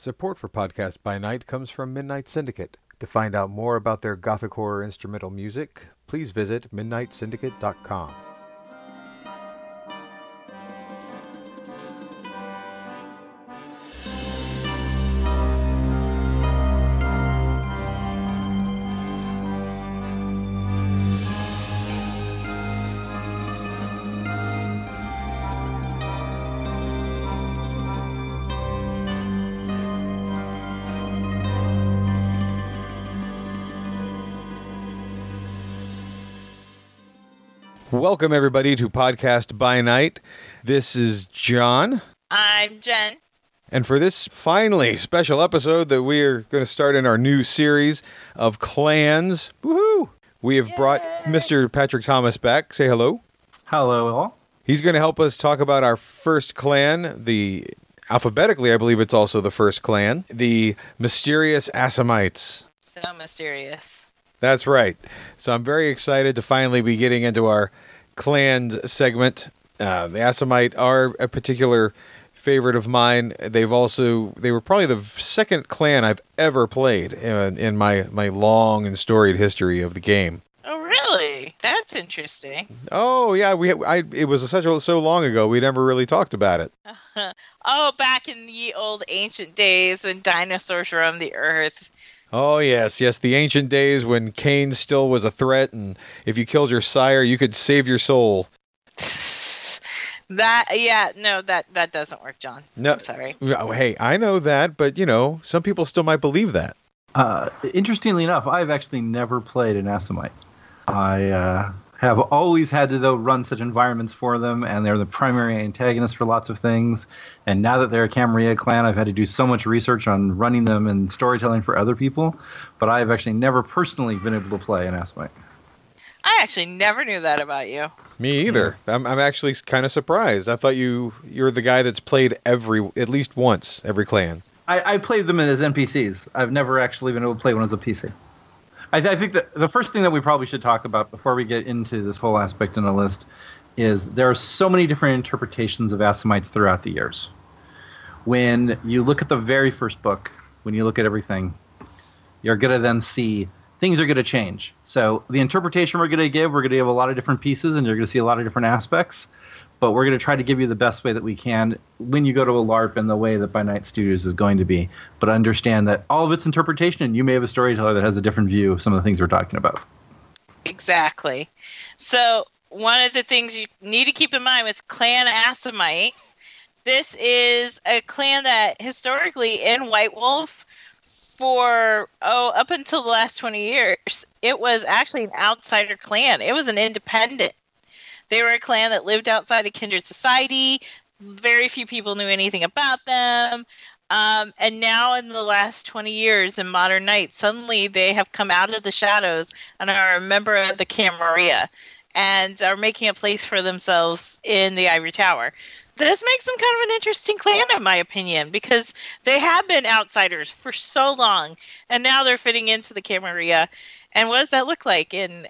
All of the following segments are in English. Support for Podcast by Night comes from Midnight Syndicate. To find out more about their gothic horror instrumental music, please visit midnightsyndicate.com. Welcome, everybody, to Podcast by Night. This is John. I'm Jen. And for this finally special episode that we are going to start in our new series of clans, woohoo! We have brought Mr. Patrick Thomas back. Say hello. Hello, all. He's going to help us talk about our first clan, the alphabetically, I believe it's also the first clan, the mysterious Assamites. So mysterious. That's right. So I'm very excited to finally be getting into our clans segment. The Assamite are a particular favorite of mine. They were probably the second clan I've ever played in my long and storied history of the game. Oh, really? That's interesting. Oh, yeah. It was so long ago, we never really talked about it. Oh, back in the old ancient days when dinosaurs roamed the earth. Oh, yes, the ancient days when Cain still was a threat, and if you killed your sire, you could save your soul. That doesn't work, John. No, I'm sorry. Hey, I know that, but, some people still might believe that. Interestingly enough, I've actually never played an Assamite. I have always had to, though, run such environments for them, and they're the primary antagonists for lots of things. And now that they're a Camarilla clan, I've had to do so much research on running them and storytelling for other people, but I've actually never personally been able to play an Assamite. I actually never knew that about you. Me either. Yeah. I'm actually kind of surprised. I thought you're the guy that's played at least once every clan. I played them as NPCs. I've never actually been able to play one as a PC. I think that the first thing that we probably should talk about before we get into this whole aspect in the list is there are so many different interpretations of Assamites throughout the years. When you look at the very first book, when you look at everything, you're going to then see things are going to change. So the interpretation we're going to give a lot of different pieces, and you're going to see a lot of different aspects, but we're going to try to give you the best way that we can when you go to a LARP and the way that By Night Studios is going to be. But understand that all of its interpretation, and you may have a storyteller that has a different view of some of the things we're talking about. Exactly. So one of the things you need to keep in mind with Clan Assamite, this is a clan that historically in White Wolf for, up until the last 20 years, it was actually an outsider clan. It was an independent. They were a clan that lived outside of kindred society. Very few people knew anything about them. And now in the last 20 years in modern night, suddenly they have come out of the shadows and are a member of the Camarilla and are making a place for themselves in the Ivory Tower. This makes them kind of an interesting clan, in my opinion, because they have been outsiders for so long, and now they're fitting into the Camarilla. And what does that look like? And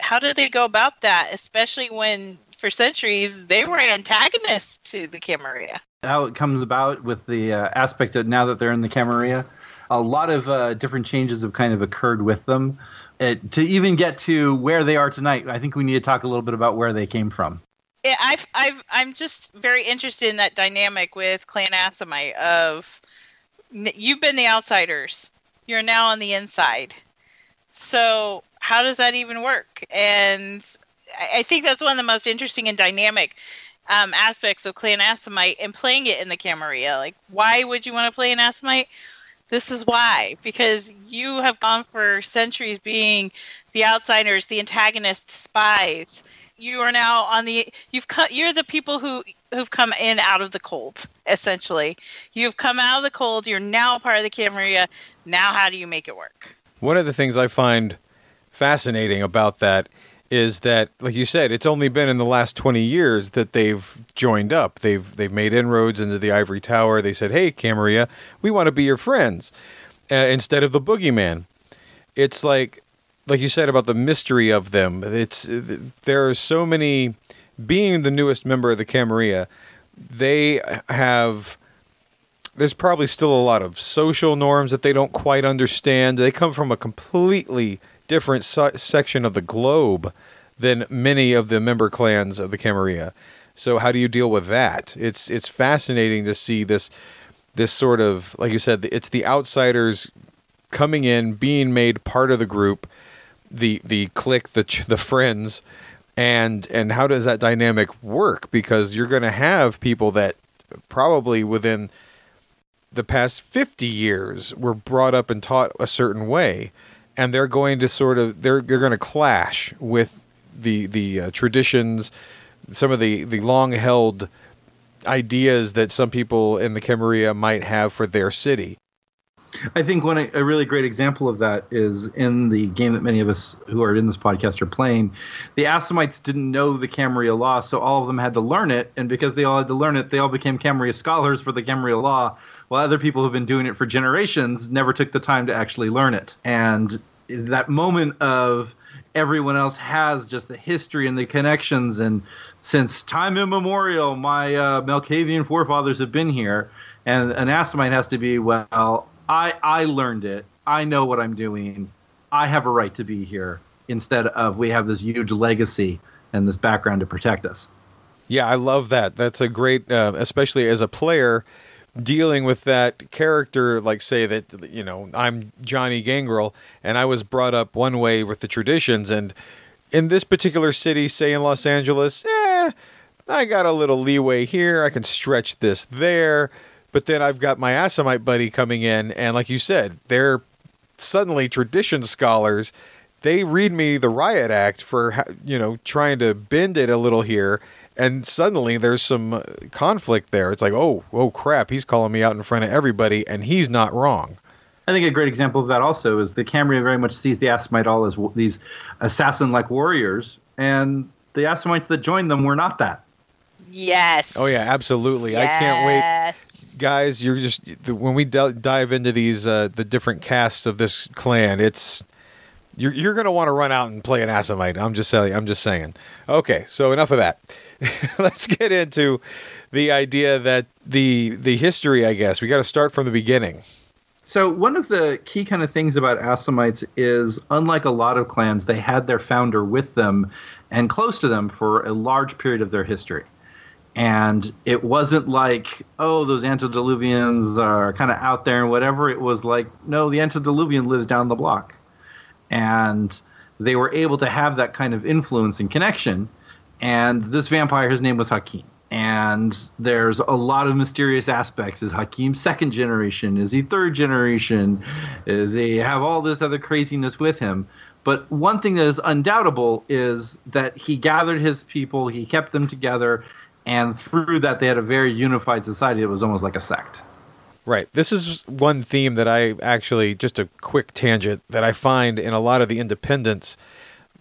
how did they go about that, especially when, for centuries, they were antagonists to the Camarilla? How it comes about with the aspect of now that they're in the Camarilla, a lot of different changes have kind of occurred with them. To even get to where they are tonight, I think we need to talk a little bit about where they came from. Yeah, I'm just very interested in that dynamic with Clan Assamite of, you've been the outsiders, you're now on the inside. So how does that even work? And I think that's one of the most interesting and dynamic aspects of Clan Assamite and playing it in the Camarilla. Like, why would you want to play an Assamite? This is why. Because you have gone for centuries being the outsiders, the antagonists, the spies. You are now you're the people who've come in out of the cold, essentially. You've come out of the cold. You're now part of the Camarilla. Now how do you make it work? One of the things I find fascinating about that is that, like you said, it's only been in the last 20 years that they've joined up. They've made inroads into the Ivory Tower. They said, hey, Camarilla, we want to be your friends instead of the boogeyman. It's like you said about the mystery of them. There are so many, being the newest member of the Camarilla, they have There's probably still a lot of social norms that they don't quite understand. They come from a completely different section of the globe than many of the member clans of the Camarilla. So how do you deal with that? It's fascinating to see this sort of, like you said, it's the outsiders coming in, being made part of the group, the clique, the friends, and how does that dynamic work? Because you're going to have people that probably within the past 50 years were brought up and taught a certain way, and they're going to sort of they're going to clash with the traditions, some of the long-held ideas that some people in the Camarilla might have for their city. I think a really great example of that is in the game that many of us who are in this podcast are playing. The Assamites didn't know the Camarilla law, so all of them had to learn it. And because they all had to learn it, they all became Camarilla scholars for the Camarilla law, while other people who've been doing it for generations never took the time to actually learn it. And that moment of everyone else has just the history and the connections, and since time immemorial, my Malkavian forefathers have been here. And an Assamite has to be, well, I learned it. I know what I'm doing. I have a right to be here, instead of we have this huge legacy and this background to protect us. Yeah, I love that. That's a great, especially as a player, dealing with that character, like say that, you know, I'm Johnny Gangrel, and I was brought up one way with the traditions. And in this particular city, say in Los Angeles, I got a little leeway here. I can stretch this there. But then I've got my Assamite buddy coming in, and like you said, they're suddenly tradition scholars. They read me the Riot Act for, you know, trying to bend it a little here, and suddenly there's some conflict there. It's like, oh crap, he's calling me out in front of everybody, and he's not wrong. I think a great example of that also is the Camarilla very much sees the Assamite all as these assassin-like warriors, and the Assamites that joined them were not that. Yes. Oh, yeah, absolutely. Yes. I can't wait. Guys, you're just when we dive into these the different casts of this clan, it's you're gonna want to run out and play an Assamite. I'm just saying. Okay, so enough of that. Let's get into the idea that the history. I guess we got to start from the beginning. So one of the key kind of things about Assamites is, unlike a lot of clans, they had their founder with them and close to them for a large period of their history. And it wasn't like, oh, those antediluvians are kind of out there and whatever. It was like, no, the antediluvian lives down the block. And they were able to have that kind of influence and connection. And this vampire, his name was Haqim. And there's a lot of mysterious aspects. Is Haqim second generation? Is he third generation? Is he have all this other craziness with him? But one thing that is undoubtable is that he gathered his people. He kept them together. And through that, they had a very unified society. It was almost like a sect. Right. This is one theme that I actually, just a quick tangent, that I find in a lot of the independents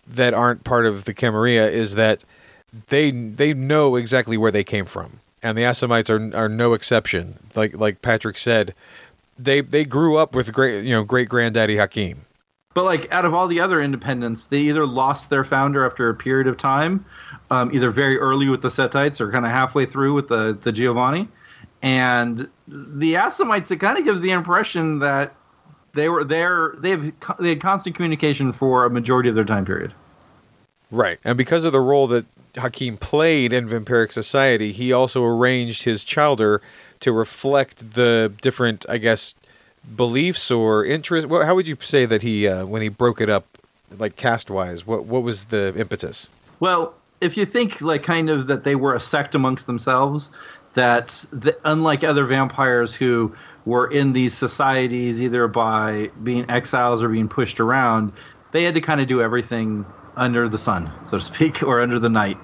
that aren't part of the Camarilla is that they know exactly where they came from. And the Assamites are no exception. Like Patrick said, they grew up with great granddaddy Haqim. But like out of all the other independents, they either lost their founder after a period of time, either very early with the Settites or kind of halfway through with the Giovanni. And the Assamites, it kind of gives the impression that they were there. They had constant communication for a majority of their time period. Right. And because of the role that Haqim played in vampiric society, he also arranged his chowder to reflect the different, I guess, beliefs or interests. Well, how would you say that he when he broke it up, like caste-wise? What was the impetus? Well, if you think like kind of that they were a sect amongst themselves, that unlike other vampires who were in these societies either by being exiles or being pushed around, they had to kind of do everything under the sun, so to speak, or under the night.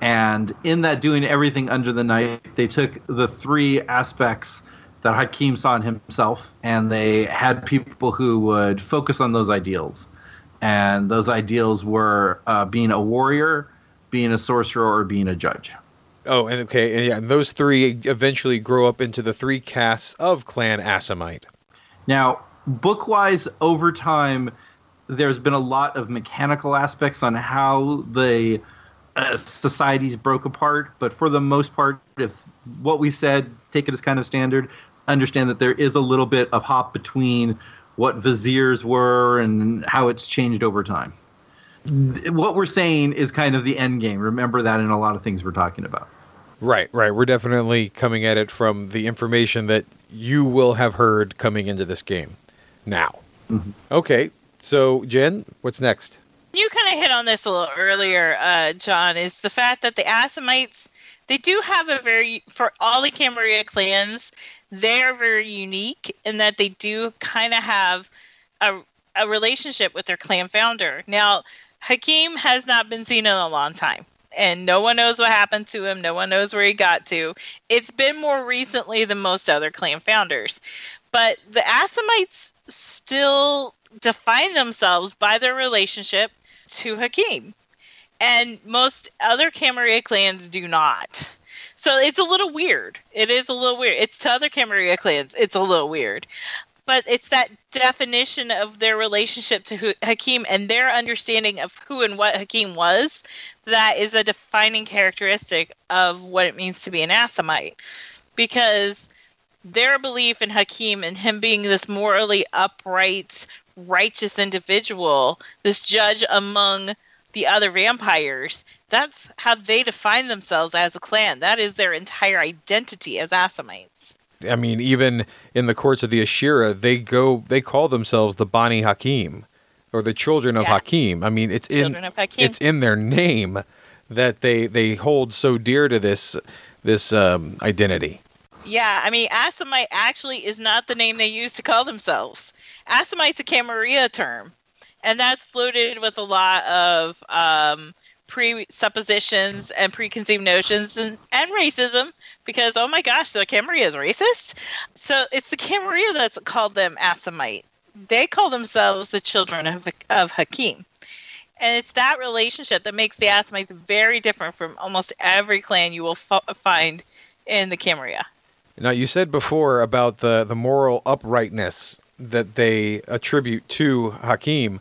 And in that doing everything under the night, they took the three aspects that Haqim saw in himself, and they had people who would focus on those ideals. And those ideals were being a warrior, being a sorcerer, or being a judge. Oh, and okay. And yeah, and those three eventually grow up into the three castes of Clan Assamite. Now, book-wise, over time, there's been a lot of mechanical aspects on how the societies broke apart. But for the most part, if what we said, take it as kind of standard, understand that there is a little bit of hop between what viziers were and how it's changed over time. What we're saying is kind of the end game. Remember that in a lot of things we're talking about. Right. We're definitely coming at it from the information that you will have heard coming into this game now. Mm-hmm. Okay, so Jen, what's next? You kind of hit on this a little earlier, John, is the fact that the Assamites, they do have a very, for all the Camarilla clans, they are very unique in that they do kind of have a relationship with their clan founder. Now, Haqim has not been seen in a long time, and no one knows what happened to him. No one knows where he got to. It's been more recently than most other clan founders. But the Assamites still define themselves by their relationship to Haqim. And most other Camarilla clans do not. So it's a little weird. It is a little weird. It's to other Camarilla clans. It's a little weird. But it's that definition of their relationship to Haqim and their understanding of who and what Haqim was that is a defining characteristic of what it means to be an Assamite. Because their belief in Haqim and him being this morally upright, righteous individual, this judge among the other vampires, that's how they define themselves as a clan. That is their entire identity as Assamites. I mean, even in the courts of the Ashirra, they call themselves the Bani Haqim, or the children of Haqim. I mean, it's in their name that they hold so dear to this identity. Yeah, I mean, Assamite actually is not the name they use to call themselves. Assamite's a Camarilla term, and that's loaded with a lot of presuppositions and preconceived notions and racism, because, oh my gosh, the Camarilla is racist? So it's the Camarilla that's called them Assamite. They call themselves the children of Haqim. And it's that relationship that makes the Assamites very different from almost every clan you will find in the Camarilla. Now, you said before about the moral uprightness that they attribute to Haqim,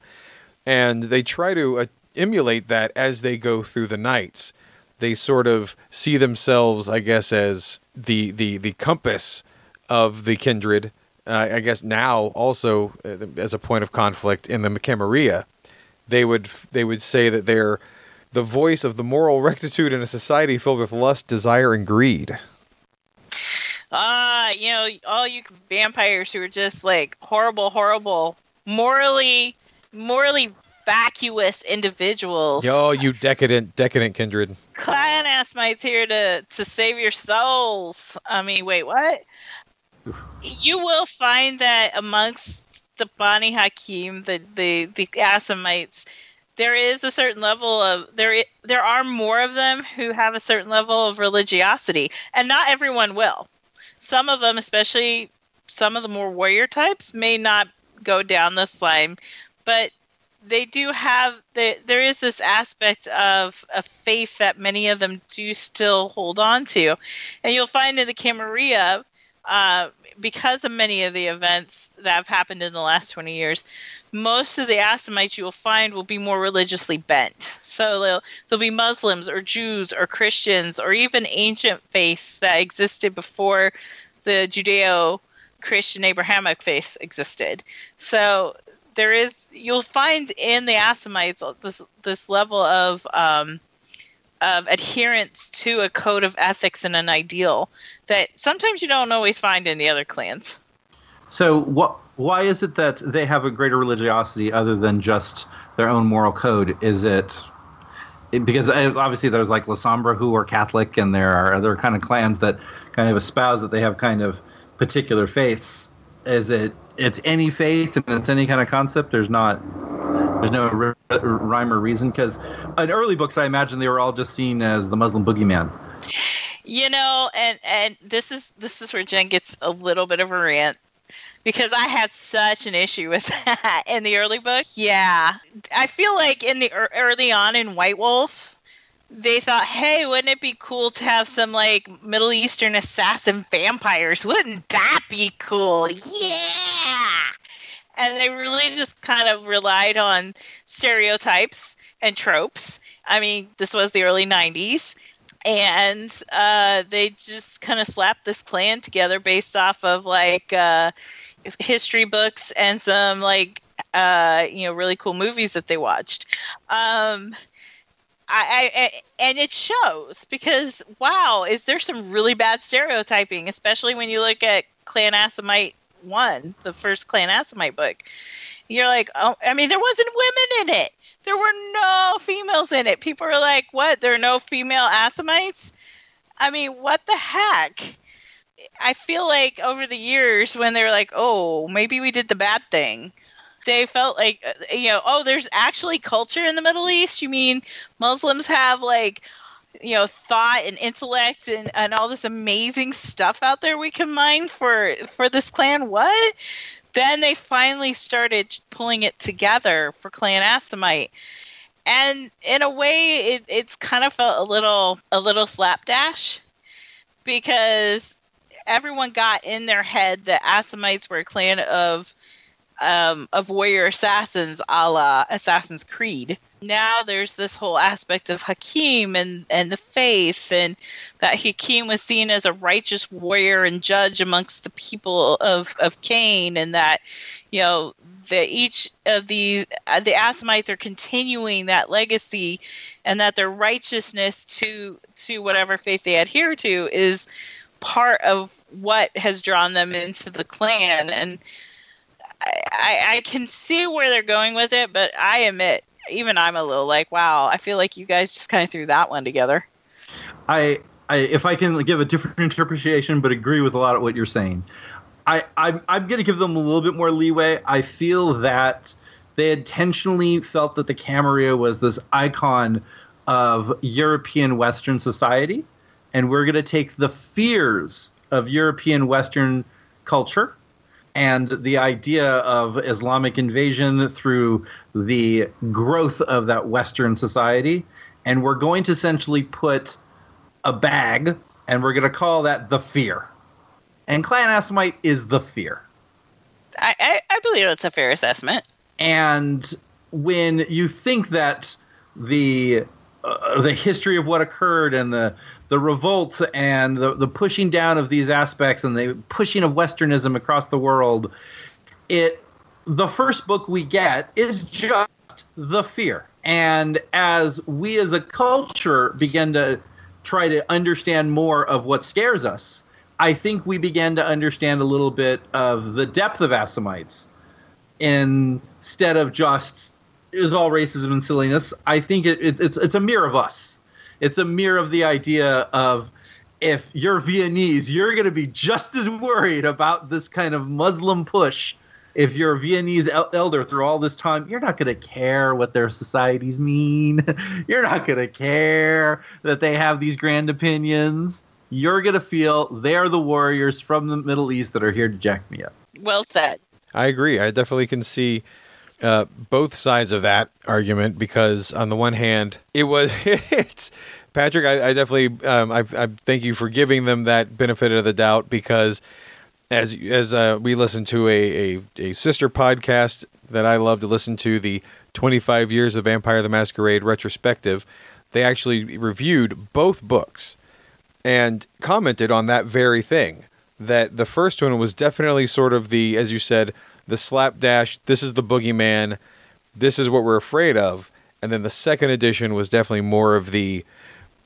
and they try to emulate that as they go through the nights. They sort of see themselves, I guess, as the compass of the kindred, I guess now also as a point of conflict in the Camarilla. They would say that they're the voice of the moral rectitude in a society filled with lust, desire, and greed. All you vampires who are just like horrible, morally vacuous individuals. Yo, you decadent kindred. Clan Assamites here to save your souls. I mean, wait, what? You will find that amongst the Bani Haqim, the Assamites, there is a certain level of there are more of them who have a certain level of religiosity, and not everyone will. Some of them, especially some of the more warrior types, may not go down this line, but they do have, there is this aspect of a faith that many of them do still hold on to. And you'll find in the Camarilla, because of many of the events that have happened in the last 20 years, most of the Assamites you will find will be more religiously bent. So they'll be Muslims or Jews or Christians or even ancient faiths that existed before the Judeo-Christian Abrahamic faith existed. So you'll find in the Assamites this level of adherence to a code of ethics and an ideal that sometimes you don't always find in the other clans. So why is it that they have a greater religiosity other than just their own moral code? Is it because obviously there's like Lasombra who are Catholic, and there are other kind of clans that kind of espouse that they have kind of particular faiths. Is it's any faith and it's any kind of concept? There's no rhyme or reason? Because in early books, I imagine they were all just seen as the Muslim boogeyman. You know, and this is where Jen gets a little bit of a rant, because I had such an issue with that in the early book. Yeah. I feel like in the early on in White Wolf, they thought, hey, wouldn't it be cool to have some like Middle Eastern assassin vampires? Wouldn't that be cool? Yeah. And they really just kind of relied on stereotypes and tropes. I mean, this was the early 90s. And they just kind of slapped this clan together based off of like history books and some like really cool movies that they watched. And it shows because wow, is there some really bad stereotyping, especially when you look at Clan Assamite 1, the first Clan Assamite book. You're like, oh, I mean, there wasn't women in it. There were no females in it. People are like, what? There are no female Assamites? I mean, what the heck? I feel like over the years when they were like, oh, maybe we did the bad thing. They felt like, oh, there's actually culture in the Middle East. You mean Muslims have like, thought and intellect and all this amazing stuff out there we can mine for this clan? What? Then they finally started pulling it together for Clan Assamite. And in a way, it's kind of felt a little slapdash because everyone got in their head that Assamites were a clan of warrior assassins a la Assassin's Creed. Now there's this whole aspect of Haqim and the faith, and that Haqim was seen as a righteous warrior and judge amongst the people of Cain, and that that each of the Assamites are continuing that legacy, and that their righteousness to whatever faith they adhere to is part of what has drawn them into the clan. And I can see where they're going with it, but I admit, even I'm a little like, wow, I feel like you guys just kind of threw that one together. I if I can give a different interpretation, but agree with a lot of what you're saying, I'm going to give them a little bit more leeway. I feel that they intentionally felt that the Camarilla was this icon of European Western society, and we're going to take the fears of European Western culture and the idea of Islamic invasion through the growth of that Western society, and we're going to essentially put a bag, and we're going to call that the fear. And Clan Assamite is the fear. I believe it's a fair assessment. And when you think that the history of what occurred and the revolt and the pushing down of these aspects and the pushing of Westernism across the world, the first book we get is just the fear. And as we as a culture begin to try to understand more of what scares us, I think we begin to understand a little bit of the depth of Assamites instead of just is all racism and silliness. I think it's a mirror of us. It's a mirror of the idea of if you're Viennese, you're going to be just as worried about this kind of Muslim push. If you're a Viennese elder through all this time, you're not going to care what their societies mean. You're not going to care that they have these grand opinions. You're going to feel they're the warriors from the Middle East that are here to jack me up. Well said. I agree. I definitely can see both sides of that argument, because on the one hand, it's Patrick. I definitely I thank you for giving them that benefit of the doubt, because as we listened to a sister podcast that I love to listen to, the 25 Years of Vampire the Masquerade retrospective, they actually reviewed both books and commented on that very thing, that the first one was definitely sort of the, as you said, the slapdash, this is the boogeyman, this is what we're afraid of. And then the second edition was definitely more of the,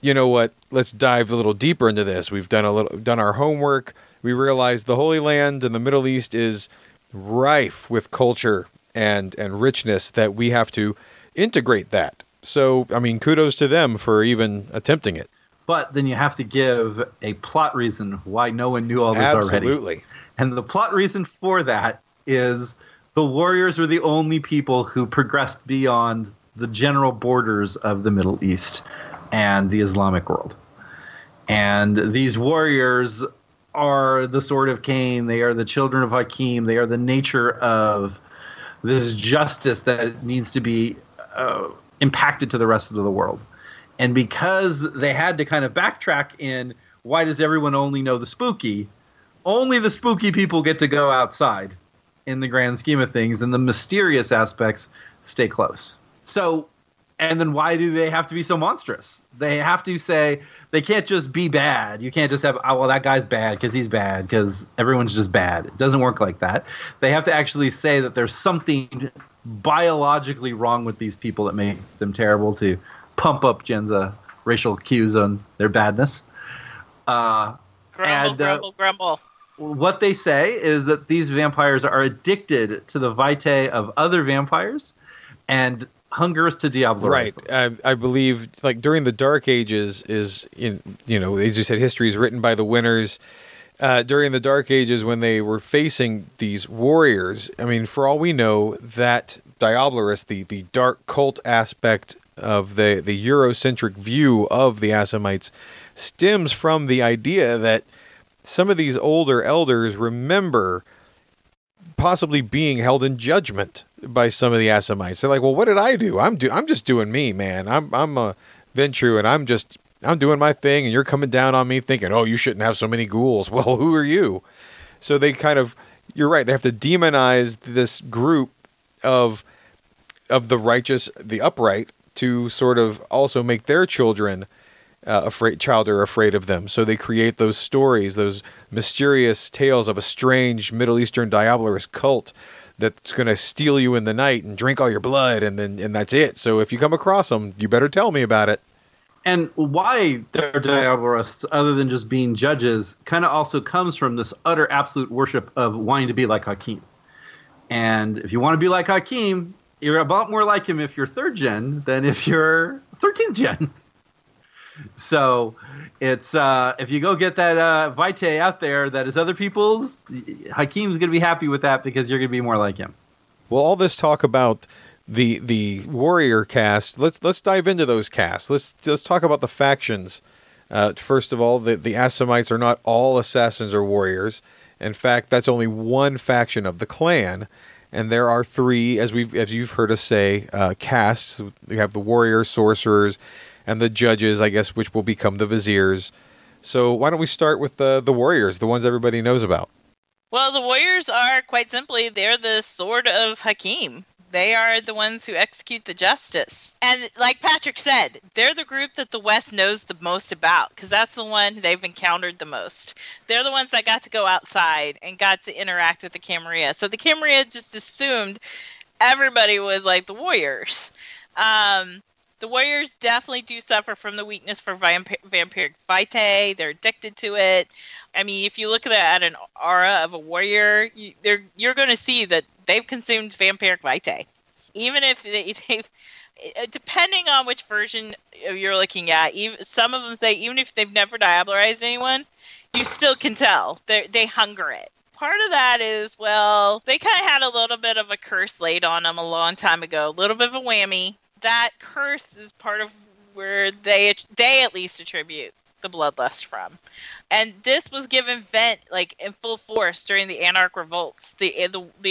you know what, let's dive a little deeper into this. We've done our homework. We realized the Holy Land and the Middle East is rife with culture and richness, that we have to integrate that. So, I mean, kudos to them for even attempting it. But then you have to give a plot reason why no one knew all this already. Absolutely. And the plot reason for that is the warriors were the only people who progressed beyond the general borders of the Middle East and the Islamic world. And these warriors are the sword of Cain. They are the children of Haqim. They are the nature of this justice that needs to be impacted to the rest of the world. And because they had to kind of backtrack in, why does everyone only know the spooky? Only the spooky people get to go outside in the grand scheme of things, and the mysterious aspects stay close. So And then why do they have to be so monstrous? They have to say, they can't just be bad. You can't just have, oh, well, that guy's bad because he's bad because everyone's just bad. It doesn't work like that. They have to actually say that there's something biologically wrong with these people that make them terrible to pump up Jen's racial cues on their badness. Grumble. What they say is that these vampires are addicted to the vitae of other vampires and hungers to Diablerie. Right. I believe, like, during the Dark Ages as you said, history is written by the winners. During the Dark Ages, when they were facing these warriors, I mean, for all we know, that Diablerie, the dark cult aspect of the Eurocentric view of the Assamites, stems from the idea that some of these older elders remember possibly being held in judgment by some of the Assamites. They're like, well, what did I do? I'm just doing me, man. I'm a Ventrue, and I'm doing my thing, and you're coming down on me thinking, oh, you shouldn't have so many ghouls. Well, who are you? So they kind of, you're right, they have to demonize this group of the righteous, the upright, to sort of also make their children afraid of them. So they create those stories, those mysterious tales of a strange Middle Eastern Diablerist cult that's going to steal you in the night and drink all your blood, and that's it. So if you come across them, you better tell me about it. And why they're Diablerists, other than just being judges, kind of also comes from this utter absolute worship of wanting to be like Haqim. And if you want to be like Haqim, you're about more like him if you're 3rd gen than if you're 13th gen. So it's if you go get that vitae out there that is other people's, Haqim's going to be happy with that because you're going to be more like him. Well, all this talk about the warrior cast, let's dive into those casts. Let's talk about the factions. First of all, the Assamites are not all assassins or warriors. In fact, that's only one faction of the clan. And there are 3, as you've heard us say, castes. You have the warriors, sorcerers, and the judges, I guess, which will become the viziers. So why don't we start with the warriors, the ones everybody knows about? Well, the warriors are, quite simply, they're the sword of Haqim. They are the ones who execute the justice. And like Patrick said, they're the group that the West knows the most about, because that's the one they've encountered the most. They're the ones that got to go outside and got to interact with the Camarilla. So the Camarilla just assumed everybody was like the warriors. The warriors definitely do suffer from the weakness for vampiric vitae. They're addicted to it. I mean, if you look at an aura of a warrior, you're going to see that they've consumed vampiric vitae. Even if they've, depending on which version you're looking at, some of them say even if they've never diablerized anyone, you still can tell. They hunger it. Part of that is, well, they kind of had a little bit of a curse laid on them a long time ago. A little bit of a whammy. That curse is part of where they at least attribute the bloodlust from. And this was given vent like in full force during the Anarch revolts, the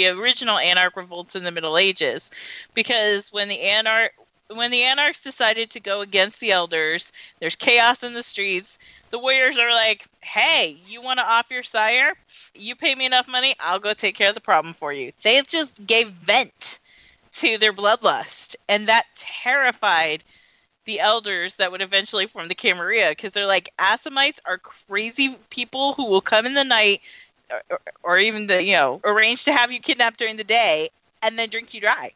original Anarch revolts in the Middle Ages, because when the Anarchs decided to go against the elders, there's chaos in the streets. The warriors are like, hey, you want to off your sire? You pay me enough money, I'll go take care of the problem for you. They just gave vent to their bloodlust, and that terrified the elders that would eventually form the Camarilla, because they're like, Assamites are crazy people who will come in the night or even arrange to have you kidnapped during the day and then drink you dry.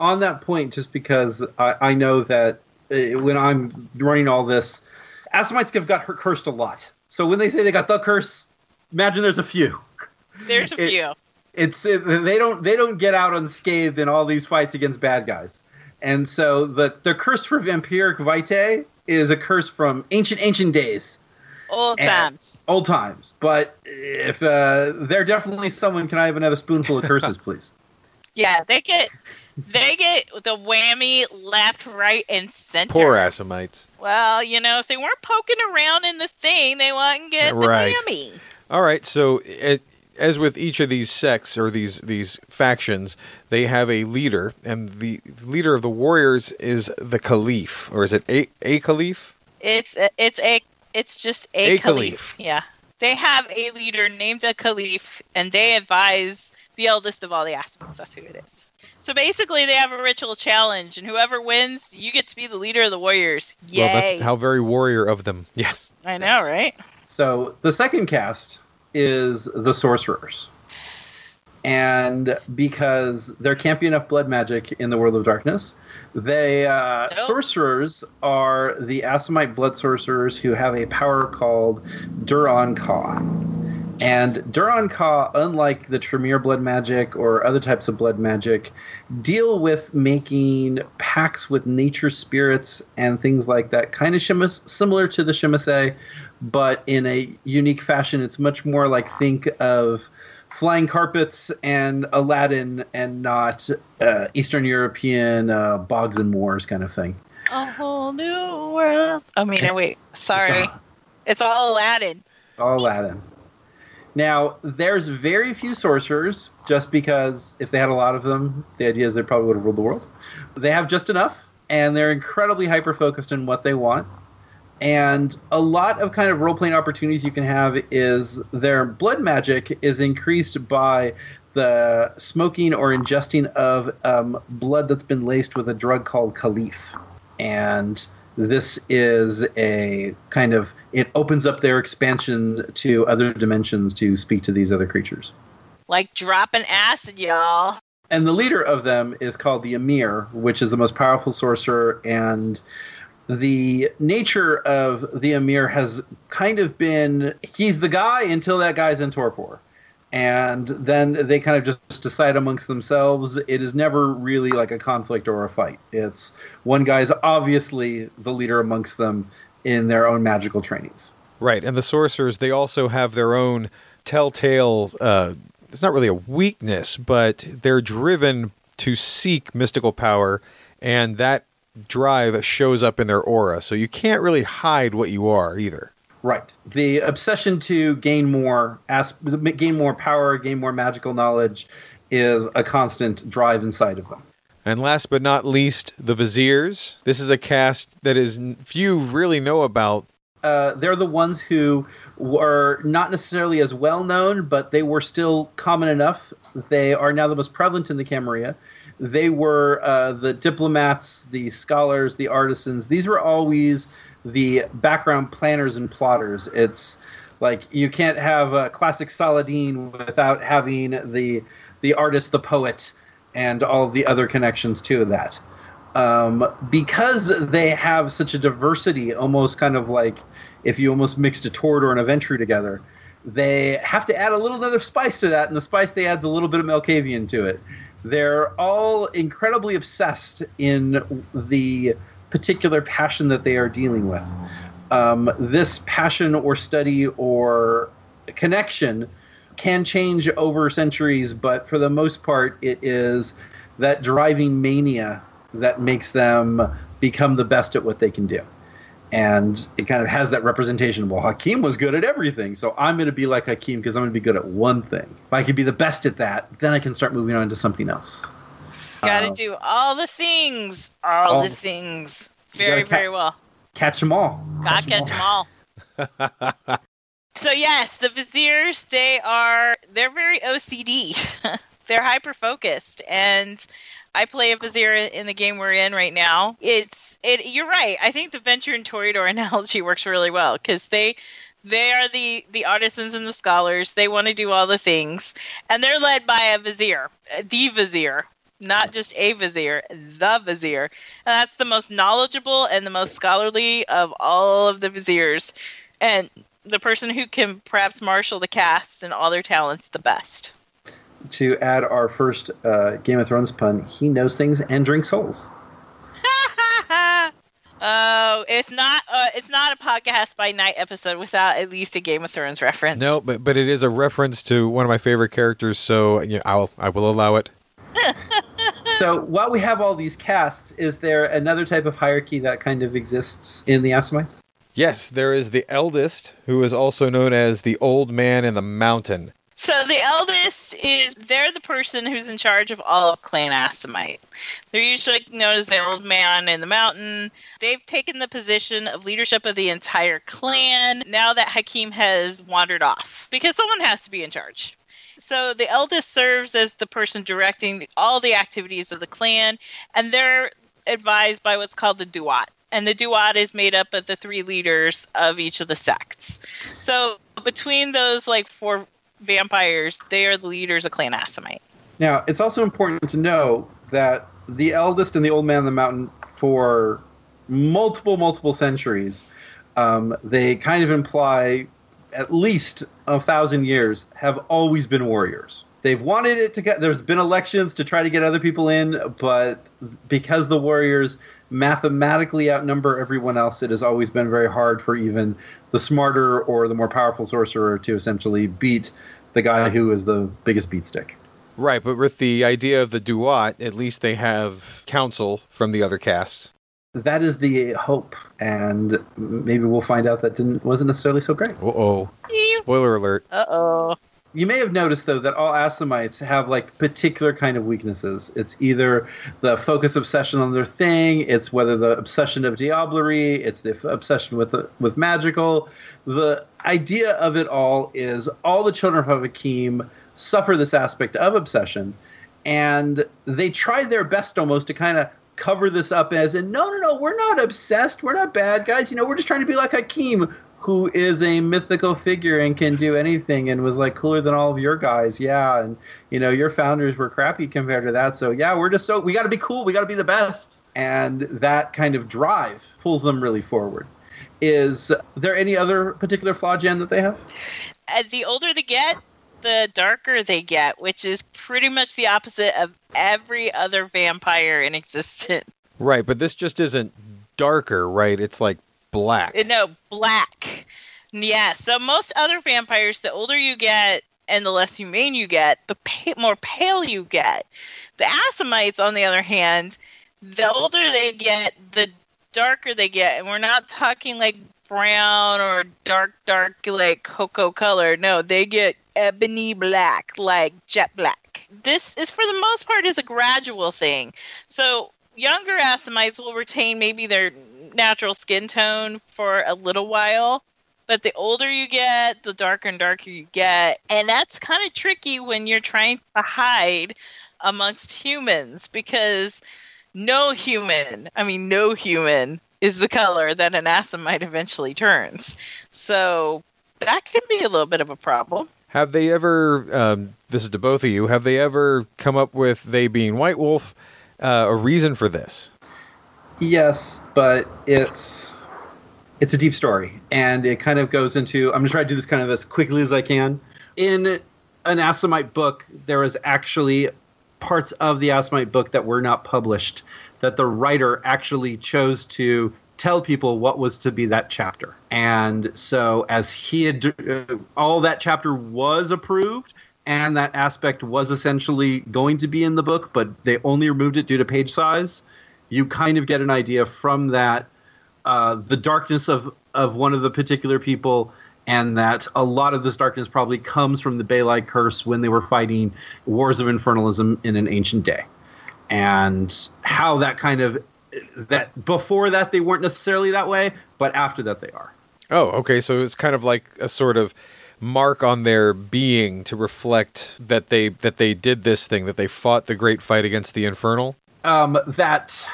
On that point, just because I know that when I'm running all this, Assamites have got cursed a lot. So when they say they got the curse, imagine there's a few. There's a few. They don't get out unscathed in all these fights against bad guys. And so the curse for vampiric vitae is a curse from ancient days. Old times. But if they're definitely someone, can I have another spoonful of curses, please? Yeah, they get the whammy left, right, and center. Poor Assamites. Well, if they weren't poking around in the thing, they wouldn't get the whammy. All right, so as with each of these sects or these factions, they have a leader, and the leader of the warriors is the Caliph, or is it a Caliph? It's just a Caliph. Yeah, they have a leader named a Caliph, and they advise the eldest of all the Assamites. That's who it is. So basically, they have a ritual challenge, and whoever wins, you get to be the leader of the warriors. Yay! Well, that's how very warrior of them. Yes. I know, right? So the second cast is the sorcerers. And because there can't be enough blood magic in the world of darkness, they sorcerers are the Assamite blood sorcerers who have a power called Duron Ka. And Duron Ka, unlike the Tremere blood magic or other types of blood magic, deal with making pacts with nature spirits and things like that, kind of similar to the Shemase, but in a unique fashion. It's much more like, think of flying carpets and Aladdin, and not Eastern European bogs and moors kind of thing. A whole new world. I mean, wait, sorry. It's all Aladdin. All Aladdin. Now, there's very few sorcerers, just because if they had a lot of them, the idea is they probably would have ruled the world. They have just enough, and they're incredibly hyper-focused on what they want. And a lot of kind of role-playing opportunities you can have is their blood magic is increased by the smoking or ingesting of blood that's been laced with a drug called Caliph. And this is a kind of, it opens up their expansion to other dimensions to speak to these other creatures. Like dropping acid, y'all. And the leader of them is called the Emir, which is the most powerful sorcerer. And the nature of the Emir has kind of been, he's the guy until that guy's in torpor. And then they kind of just decide amongst themselves. It is never really like a conflict or a fight. It's one guy's obviously the leader amongst them in their own magical trainings. Right. And the sorcerers, they also have their own telltale, it's not really a weakness, but they're driven to seek mystical power. And that drive shows up in their aura. So you can't really hide what you are either. Right. The obsession to gain more power, gain more magical knowledge is a constant drive inside of them. And last but not least, the Viziers. This is a cast that is few really know about. They're the ones who were not necessarily as well known, but they were still common enough. They are now the most prevalent in the Camarilla. They were the diplomats, the scholars, the artisans. These were always the background planners and plotters. It's like you can't have a classic Saladin without having the artist, the poet, and all of the other connections to that. Because they have such a diversity, almost kind of like if you almost mixed a Tord or an Ventrue together, they have to add a little bit of spice to that, and the spice they add is a little bit of Malkavian to it. They're all incredibly obsessed in the particular passion that they are dealing with. This passion or study or connection can change over centuries, but for the most part, it is that driving mania that makes them become the best at what they can do. And it kind of has that representation. Well, Haqim was good at everything, so I'm going to be like Haqim because I'm going to be good at one thing. If I could be the best at that, then I can start moving on to something else. Gotta do all the things. All the things. Very well. Catch them all. Gotta catch them all. So yes, the Viziers, they're very OCD. They're hyper-focused. And I play a Vizier in the game we're in right now. You're right. I think the Venture and Toreador analogy works really well because they are the artisans and the scholars. They want to do all the things. And they're led by a Vizier. The Vizier. Not just a Vizier, the Vizier. And that's the most knowledgeable and the most scholarly of all of the Viziers. And the person who can perhaps marshal the cast and all their talents the best. To add our first Game of Thrones pun, he knows things and drinks souls. Oh, it's not a Podcast by Night episode without at least a Game of Thrones reference. No, but it is a reference to one of my favorite characters, so yeah, I will allow it. So while we have all these casts, is there another type of hierarchy that kind of exists in the Assamites? Yes, there is the eldest, who is also known as the old man in the mountain. So the eldest they're the person who's in charge of all of Clan Assamite. They're usually known as the old man in the mountain. They've taken the position of leadership of the entire clan now that Haqim has wandered off, because someone has to be in charge. So the eldest serves as the person directing all the activities of the clan, and they're advised by what's called the Duat. And the Duat is made up of the three leaders of each of the sects. So between those like four vampires, they are the leaders of Clan Assamite. Now, it's also important to know that the eldest and the old man of the mountain for multiple centuries, they kind of imply at least 1,000 years, have always been warriors. They've wanted it to get, there's been elections to try to get other people in, but because the warriors mathematically outnumber everyone else, it has always been very hard for even the smarter or the more powerful sorcerer to essentially beat the guy who is the biggest beatstick. Right, but with the idea of the Duat, at least they have counsel from the other castes. That is the hope, and maybe we'll find out that wasn't necessarily so great. Uh-oh. Spoiler alert. Uh-oh. You may have noticed, though, that all Assamites have, like, particular kind of weaknesses. It's either the focus obsession on their thing, it's whether the obsession of Diablerie, it's the obsession with magical. The idea of it all is all the children of Haqim suffer this aspect of obsession, and they try their best almost to kind of cover this up as, and no, we're not obsessed, we're not bad guys, you know, we're just trying to be like Haqim, who is a mythical figure and can do anything and was like cooler than all of your guys. Yeah. And you know, your founders were crappy compared to that. So yeah, we got to be cool. We got to be the best. And that kind of drive pulls them really forward. Is there any other particular flaw, Jen, that they have? The older they get, the darker they get, which is pretty much the opposite of every other vampire in existence. Right. But this just isn't darker, right? It's like, black. Yeah, so most other vampires, the older you get and the less humane you get, the more pale you get. The Assamites, on the other hand, the older they get, the darker they get. And we're not talking like brown or dark like cocoa color. No, they get ebony black, like jet black. This is, for the most part, is a gradual thing. So younger Assamites will retain maybe their natural skin tone for a little while, but the older you get, the darker and darker you get, and that's kind of tricky when you're trying to hide amongst humans, because no human is the color that an Assamite eventually turns. So that could be a little bit of a problem. Have they ever, this is to both of you, have they ever come up with, they being White Wolf, a reason for this? Yes, but it's a deep story, and it kind of goes into, I'm going to try to do this kind of as quickly as I can. In an Assamite book, there is actually parts of the Assamite book that were not published, that the writer actually chose to tell people what was to be that chapter. And so as he had, all that chapter was approved, and that aspect was essentially going to be in the book, but they only removed it due to page size. You kind of get an idea from that, the darkness of one of the particular people, and that a lot of this darkness probably comes from the Balai curse when they were fighting wars of infernalism in an ancient day. And how that kind of, that before that they weren't necessarily that way, but after that they are. Oh, okay. So it's kind of like a sort of mark on their being to reflect that they did this thing, that they fought the great fight against the infernal. That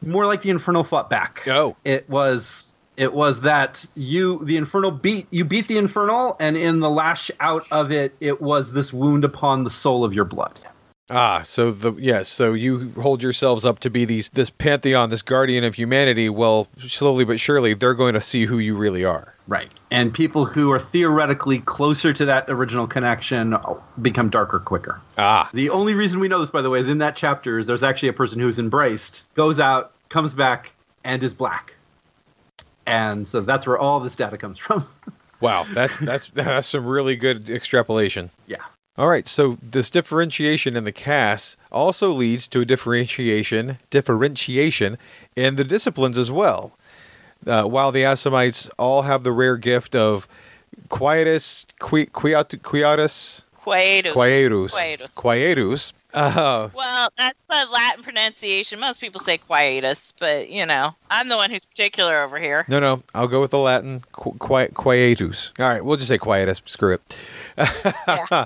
more like the infernal fought back. Oh, it was that you beat the infernal, and in the lash out of it, it was this wound upon the soul of your blood. Ah, so so you hold yourselves up to be this pantheon, this guardian of humanity. Well, slowly but surely, they're going to see who you really are. Right, and people who are theoretically closer to that original connection become darker quicker. Ah, the only reason we know this, by the way, is in that chapter. Is there's actually a person who's embraced, goes out, comes back, and is black, and so that's where all this data comes from. Wow, that's some really good extrapolation. Yeah. All right, so this differentiation in the casts also leads to a differentiation in the disciplines as well. While the Assamites all have the rare gift of Quietus. Well, that's the Latin pronunciation. Most people say Quietus, but, you know, I'm the one who's particular over here. No, I'll go with the Latin Quietus. All right, we'll just say Quietus. Screw it. Yeah.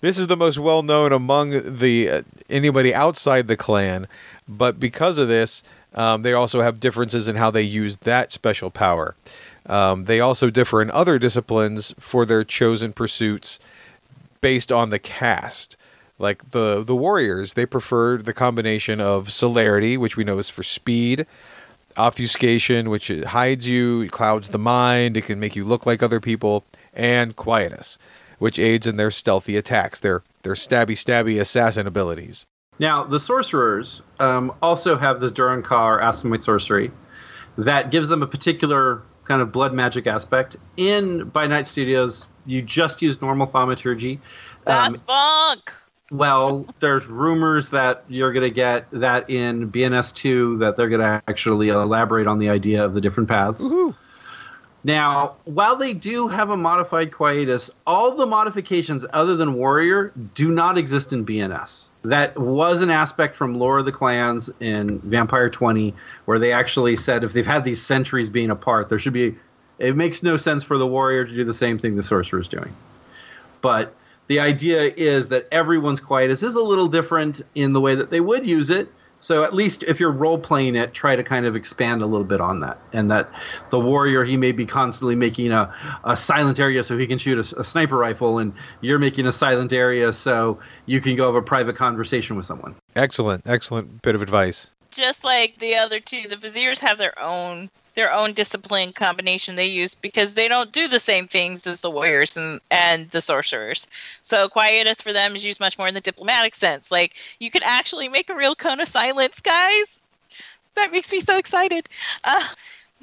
This is the most well-known among the anybody outside the clan, but because of this, they also have differences in how they use that special power. They also differ in other disciplines for their chosen pursuits based on the caste. Like the warriors, they preferred the combination of celerity, which we know is for speed, obfuscation, which hides you, clouds the mind, it can make you look like other people, and quietus, which aids in their stealthy attacks, their stabby assassin abilities. Now, the sorcerers also have this Duron Ka or Assamite sorcery that gives them a particular kind of blood magic aspect. In By Night Studios, you just use normal thaumaturgy. That's bunk! Well, there's rumors that you're going to get that in BNS2, that they're going to actually elaborate on the idea of the different paths. Woo-hoo. Now, while they do have a modified quietus, all the modifications other than warrior do not exist in BNS. That was an aspect from Lore of the Clans in Vampire 20, where they actually said if they've had these centuries being apart, there should be... It makes no sense for the warrior to do the same thing the sorcerer's doing. But the idea is that everyone's quietus is a little different in the way that they would use it. So at least if you're role-playing it, try to kind of expand a little bit on that. And that the warrior, he may be constantly making a silent area so he can shoot a sniper rifle, and you're making a silent area so you can go have a private conversation with someone. Excellent, excellent bit of advice. Just like the other two, the Viziers have their own discipline combination they use because they don't do the same things as the warriors and the sorcerers. So quietus for them is used much more in the diplomatic sense. Like, you could actually make a real cone of silence, guys. That makes me so excited.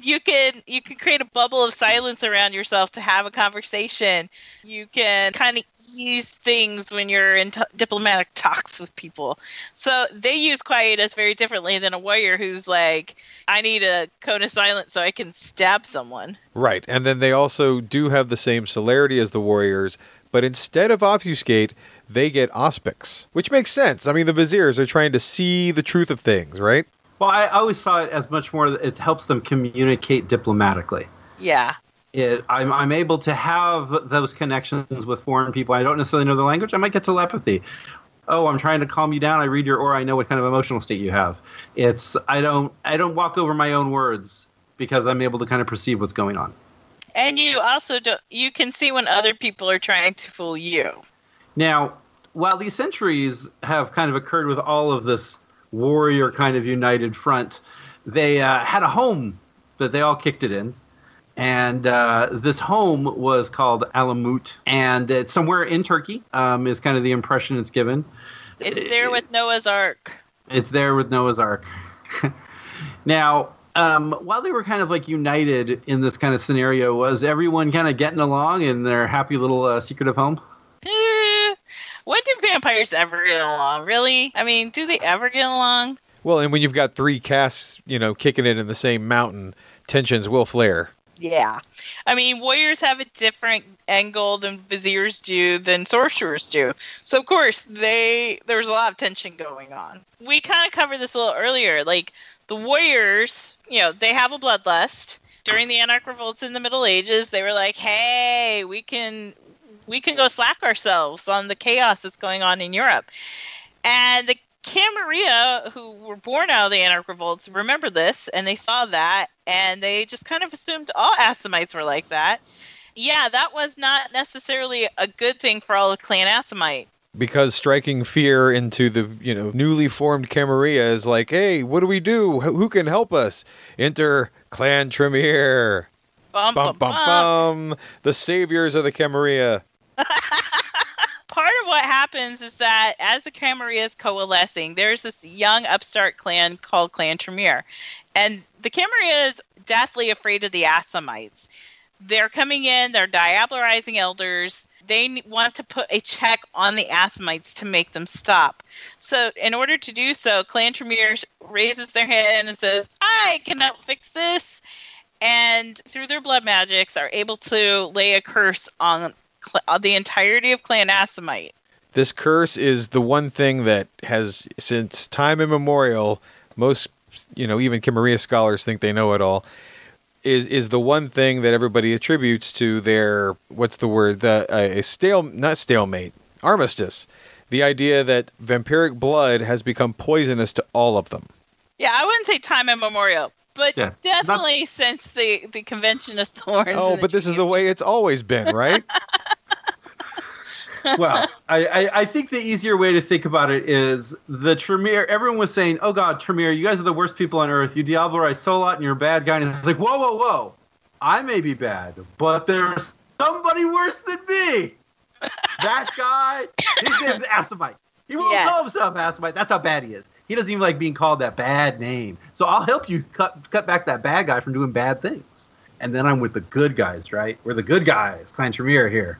You can create a bubble of silence around yourself to have a conversation. You can kind of ease things when you're in diplomatic talks with people. So they use quietus very differently than a warrior who's like, I need a cone of silence so I can stab someone. Right. And then they also do have the same celerity as the warriors, but instead of obfuscate, they get auspix, which makes sense. I mean, the Viziers are trying to see the truth of things, right? Well, I always saw it as much more that it helps them communicate diplomatically. Yeah. I'm able to have those connections with foreign people. I don't necessarily know the language. I might get telepathy. Oh, I'm trying to calm you down. I read your aura. I know what kind of emotional state you have. It's I don't walk over my own words because I'm able to kind of perceive what's going on. And you also you can see when other people are trying to fool you. Now, while these centuries have kind of occurred with all of this warrior kind of united front, they had a home that they all kicked it in, and this home was called Alamut, and it's somewhere in Turkey is kind of the impression it's given. It's there with Noah's Ark. Now, while they were kind of like united in this kind of scenario, was everyone kind of getting along in their happy little secretive home? When do vampires ever get along? Really? I mean, do they ever get along? Well, and when you've got three castes, kicking it in the same mountain, tensions will flare. Yeah. I mean, warriors have a different angle than Viziers do, than sorcerers do. So, of course, there's a lot of tension going on. We kind of covered this a little earlier. Like, the warriors, they have a bloodlust. During the Anarch Revolts in the Middle Ages, they were like, hey, we can go slack ourselves on the chaos that's going on in Europe. And the Camarilla, who were born out of the Anarch Revolts, remember this, and they saw that, and they just kind of assumed all Assamites were like that. Yeah, that was not necessarily a good thing for all of Clan Assamite. Because striking fear into the newly formed Camarilla is like, hey, what do we do? Who can help us? Enter Clan Tremere. Bum, bum, bum, bum. The saviors of the Camarilla. Part of what happens is that as the Camarilla is coalescing, there's this young upstart clan called Clan Tremere. And the Camarilla is deathly afraid of the Assamites. They're coming in, they're diablerizing elders. They want to put a check on the Assamites to make them stop. So in order to do so, Clan Tremere raises their hand and says, I can help fix this. And through their blood magics are able to lay a curse on the entirety of Clan Assamite. This curse is the one thing that has, since time immemorial, most, even Camarilla scholars think they know it all, is the one thing that everybody attributes to their, a stalemate, Armistice. The idea that vampiric blood has become poisonous to all of them. Yeah, I wouldn't say time immemorial, but yeah, definitely since the Convention of Thorns. Oh, but this is the way it's always been, right? Well, I think the easier way to think about it is the Tremere. Everyone was saying, oh, God, Tremere, you guys are the worst people on Earth. You Diablerie so lot and you're a bad guy. And it's like, whoa, whoa, whoa. I may be bad, but there's somebody worse than me. That guy, his name's Assamite. He won't call himself Assamite. That's how bad he is. He doesn't even like being called that bad name. So I'll help you cut back that bad guy from doing bad things. And then I'm with the good guys, right? We're the good guys. Clan Tremere here.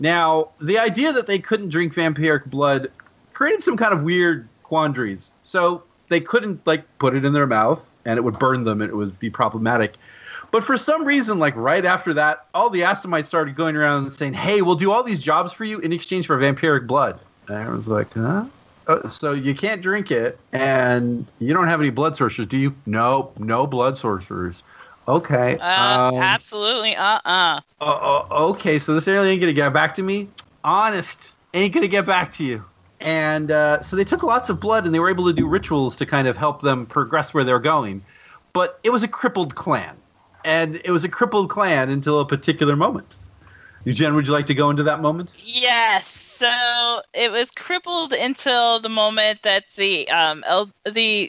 Now, the idea that they couldn't drink vampiric blood created some kind of weird quandaries. So they couldn't, like, put it in their mouth, and it would burn them, and it would be problematic. But for some reason, like, right after that, all the Assamites started going around and saying, hey, we'll do all these jobs for you in exchange for vampiric blood. And I was like, huh? So you can't drink it, and you don't have any blood sorcerers, do you? Nope, no blood sorcerers. Okay. Absolutely. Okay, so this alien ain't going to get back to me? Honest. Ain't going to get back to you. And so they took lots of blood, and they were able to do rituals to kind of help them progress where they're going. But it was a crippled clan. And it was a crippled clan until a particular moment. Eugene, would you like to go into that moment? Yes. So it was crippled until the moment that the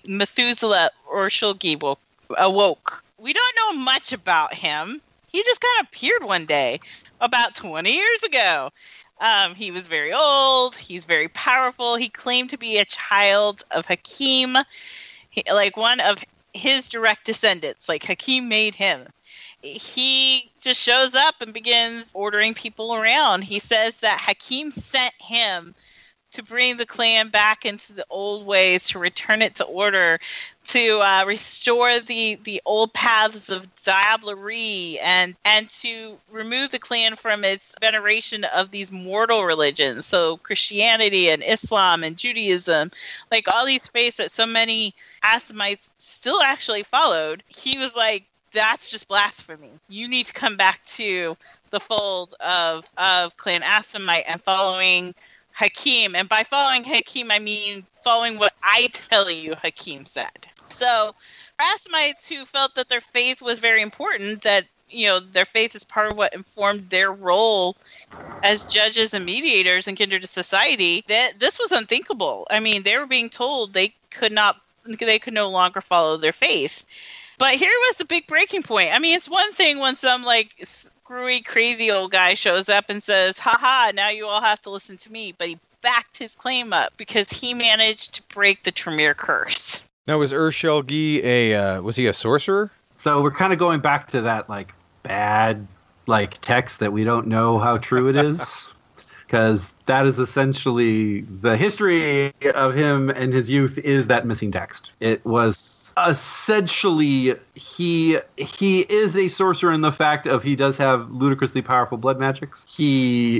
Methuselah or Shulgi awoke. We don't know much about him. He just kind of appeared one day about 20 years ago. He was very old. He's very powerful. He claimed to be a child of Haqim, like one of his direct descendants. Like Haqim made him. He just shows up and begins ordering people around. He says that Haqim sent him to bring the clan back into the old ways, to return it to order, to restore the old paths of Diablerie, and to remove the clan from its veneration of these mortal religions. So Christianity and Islam and Judaism, like all these faiths that so many Assamites still actually followed. He was like, that's just blasphemy. You need to come back to the fold of Clan Assamite and following Haqim, and by following Haqim, I mean following what I tell you Haqim said. So, for Assamites who felt that their faith was very important, that, you know, their faith is part of what informed their role as judges and mediators in kindred society, that this was unthinkable. I mean, they were being told they could no longer follow their faith. But here was the big breaking point. I mean, it's one thing when some, like, screwy, crazy old guy shows up and says, haha, now you all have to listen to me. But he backed his claim up because he managed to break the Tremere curse. Now, was Ur-Shulgi was he a sorcerer? So we're kind of going back to that, like, bad, like, text that we don't know how true it is. Because that is essentially the history of him and his youth is that missing text. It was essentially he is a sorcerer in the fact of he does have ludicrously powerful blood magics.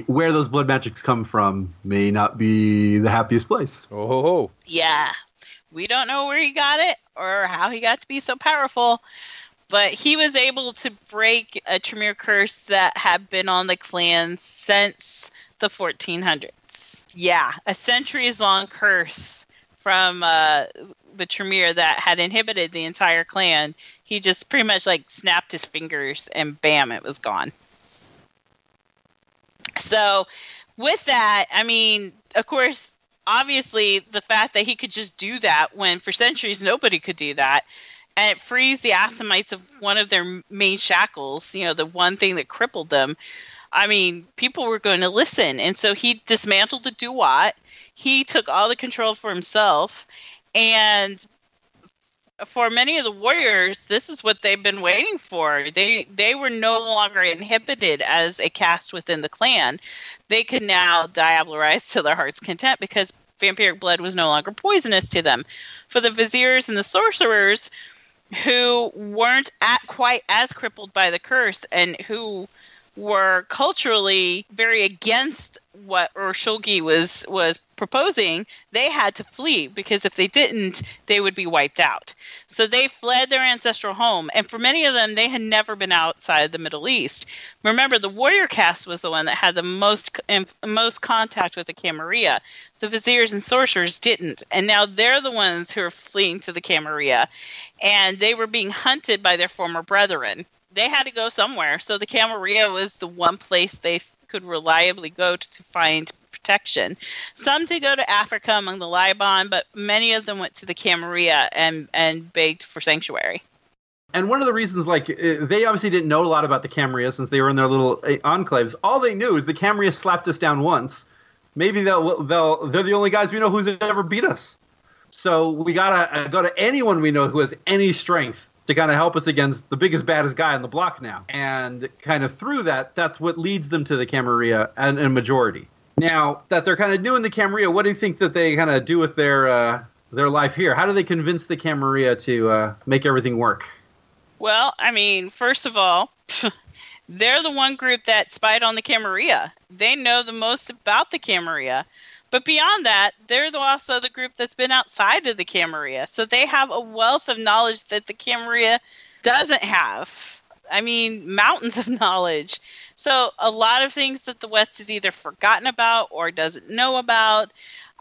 Where those blood magics come from may not be the happiest place. Oh, ho, ho. Yeah. We don't know where he got it or how he got to be so powerful. But he was able to break a Tremere curse that had been on the clan since the 1400s. Yeah, a centuries-long curse from the Tremere that had inhibited the entire clan. He just pretty much, like, snapped his fingers and bam, it was gone. So with that, I mean, of course, obviously the fact that he could just do that when for centuries nobody could do that, and it frees the Assamites of one of their main shackles, you know, the one thing that crippled them. I mean, people were going to listen. And so he dismantled the Duat. He took all the control for himself. And for many of the warriors, this is what they've been waiting for. They were no longer inhibited as a caste within the clan. They could now diablerize to their heart's content because vampiric blood was no longer poisonous to them. For the viziers and the sorcerers who weren't quite as crippled by the curse and who were culturally very against what Ur-Shulgi was proposing, they had to flee, because if they didn't, they would be wiped out. So they fled their ancestral home, and for many of them, they had never been outside the Middle East. Remember, the warrior caste was the one that had the most contact with the Camarilla. The Viziers and Sorcerers didn't, and now they're the ones who are fleeing to the Camarilla, and they were being hunted by their former brethren. They had to go somewhere, so the Camarilla was the one place they could reliably go to find protection. Some did go to Africa among the Liban, but many of them went to the Camarilla and begged for sanctuary. And one of the reasons, like, they obviously didn't know a lot about the Camarilla since they were in their little enclaves. All they knew is the Camarilla slapped us down once. Maybe they're the only guys we know who's ever beat us. So we gotta go to anyone we know who has any strength to kind of help us against the biggest, baddest guy on the block now. And kind of through that, that's what leads them to the Camarilla and a majority. Now that they're kind of new in the Camarilla, what do you think that they kind of do with their life here? How do they convince the Camarilla to make everything work? Well, I mean, first of all, they're the one group that spied on the Camarilla. They know the most about the Camarilla. But beyond that, they're also the group that's been outside of the Camarilla. So they have a wealth of knowledge that the Camarilla doesn't have. I mean, mountains of knowledge. So a lot of things that the West has either forgotten about or doesn't know about.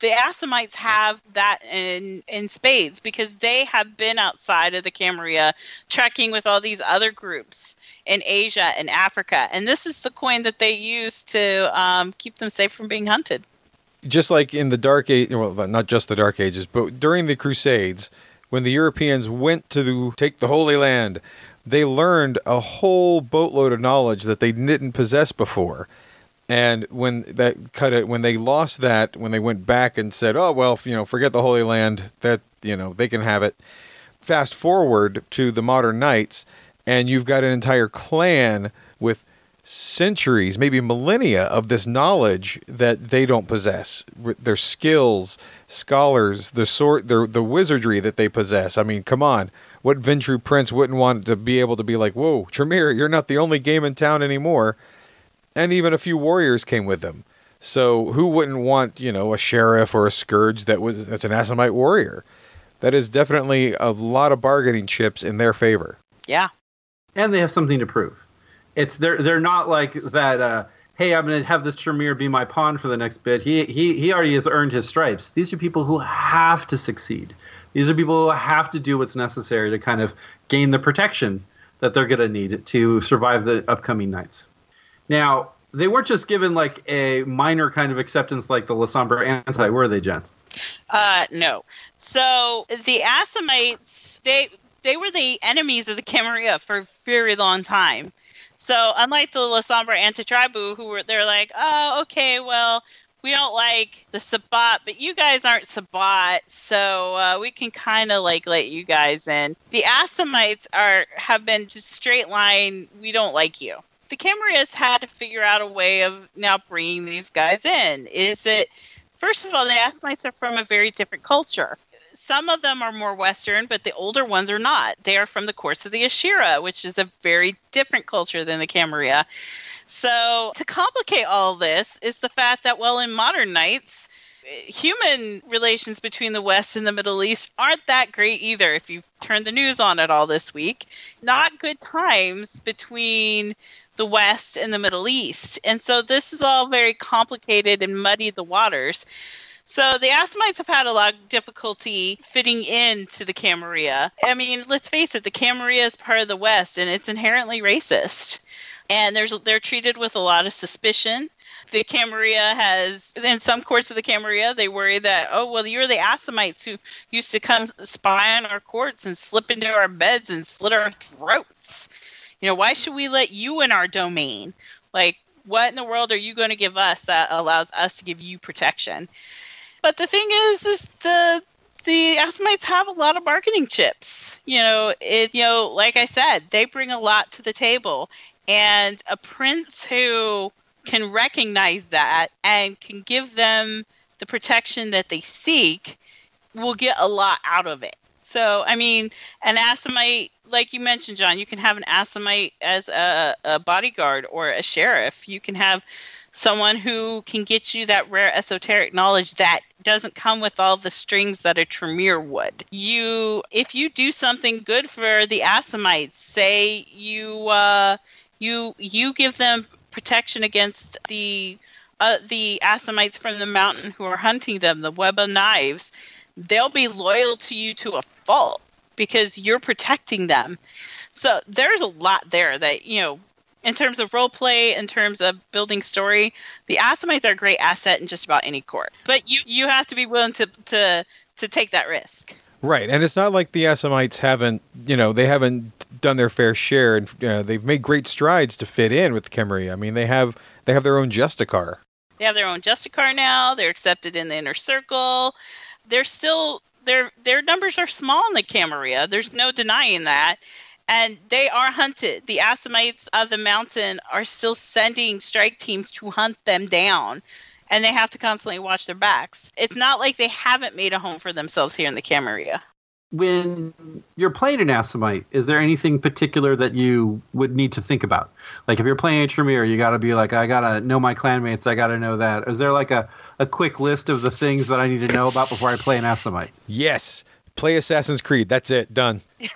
The Assamites have that in spades, because they have been outside of the Camarilla trekking with all these other groups in Asia and Africa. And this is the coin that they use to keep them safe from being hunted. Just like in the Dark Age, well, not just the Dark Ages, but during the Crusades, when the Europeans went to take the Holy Land, they learned a whole boatload of knowledge that they didn't possess before. And when they lost that, when they went back and said, "Oh well, you know, forget the Holy Land. That, you know, they can have it." Fast forward to the modern knights, and you've got an entire clan with centuries, maybe millennia of this knowledge that they don't possess. Their skills, scholars, the wizardry that they possess. I mean, come on. What Ventrue prince wouldn't want to be able to be like, "Whoa, Tremere, you're not the only game in town anymore." And even a few warriors came with them. So who wouldn't want, you know, a sheriff or a scourge that's an Assamite warrior? That is definitely a lot of bargaining chips in their favor. Yeah. And they have something to prove. It's they're not like that. Hey, I'm going to have this Tremere be my pawn for the next bit. He already has earned his stripes. These are people who have to succeed. These are people who have to do what's necessary to kind of gain the protection that they're going to need to survive the upcoming nights. Now, they weren't just given like a minor kind of acceptance like the Lasombra anti, were they, Jen? No. So the Assamites, they were the enemies of the Camarilla for a very long time. So unlike the Lasombra Antitribu, they're like, "Oh, okay, well, we don't like the Sabbat, but you guys aren't Sabbat, so we can kind of like let you guys in." The Assamites have been just straight line, "We don't like you." The Camarillas had to figure out a way of now bringing these guys in. First of all, the Assamites are from a very different culture. Some of them are more Western, but the older ones are not. They are from the course of the Ashirra, which is a very different culture than the Camarilla. So to complicate all this is the fact that, well, in modern nights, human relations between the West and the Middle East aren't that great either. If you've turned the news on at all this week, not good times between the West and the Middle East. And so this is all very complicated and muddied the waters. So the Assamites have had a lot of difficulty fitting in to the Camarilla. I mean, let's face it, the Camarilla is part of the West, and it's inherently racist. And they're treated with a lot of suspicion. The Camarilla has, in some courts of the Camarilla, they worry that, "Oh, well, you're the Assamites who used to come spy on our courts and slip into our beds and slit our throats. You know, why should we let you in our domain? Like, what in the world are you going to give us that allows us to give you protection?" But the thing is the Assamites have a lot of bargaining chips. You know, like I said, they bring a lot to the table. And a prince who can recognize that and can give them the protection that they seek will get a lot out of it. So, I mean, an Assamite, like you mentioned, John, you can have an Assamite as a bodyguard or a sheriff. You can have someone who can get you that rare esoteric knowledge that doesn't come with all the strings that a Tremere would. If you do something good for the Assamites, say you give them protection against the Assamites from the mountain who are hunting them, the Web of Knives, they'll be loyal to you to a fault because you're protecting them. So there's a lot there that, you know, in terms of role play, in terms of building story, the Assamites are a great asset in just about any court. But you have to be willing to take that risk. Right, and it's not like the Assamites haven't, you know, they haven't done their fair share, and they've made great strides to fit in with the Camarilla. I mean, they have their own Justicar. They have their own Justicar now. They're accepted in the Inner Circle. They're still their numbers are small in the Camarilla. There's no denying that. And they are hunted. The Assamites of the mountain are still sending strike teams to hunt them down. And they have to constantly watch their backs. It's not like they haven't made a home for themselves here in the Camarilla. When you're playing an Assamite, is there anything particular that you would need to think about? Like if you're playing a Tremere, you got to be like, I got to know my clanmates. I got to know that. Is there like a quick list of the things that I need to know about before I play an Assamite? Yes. Play Assassin's Creed. That's it. Done. Yes!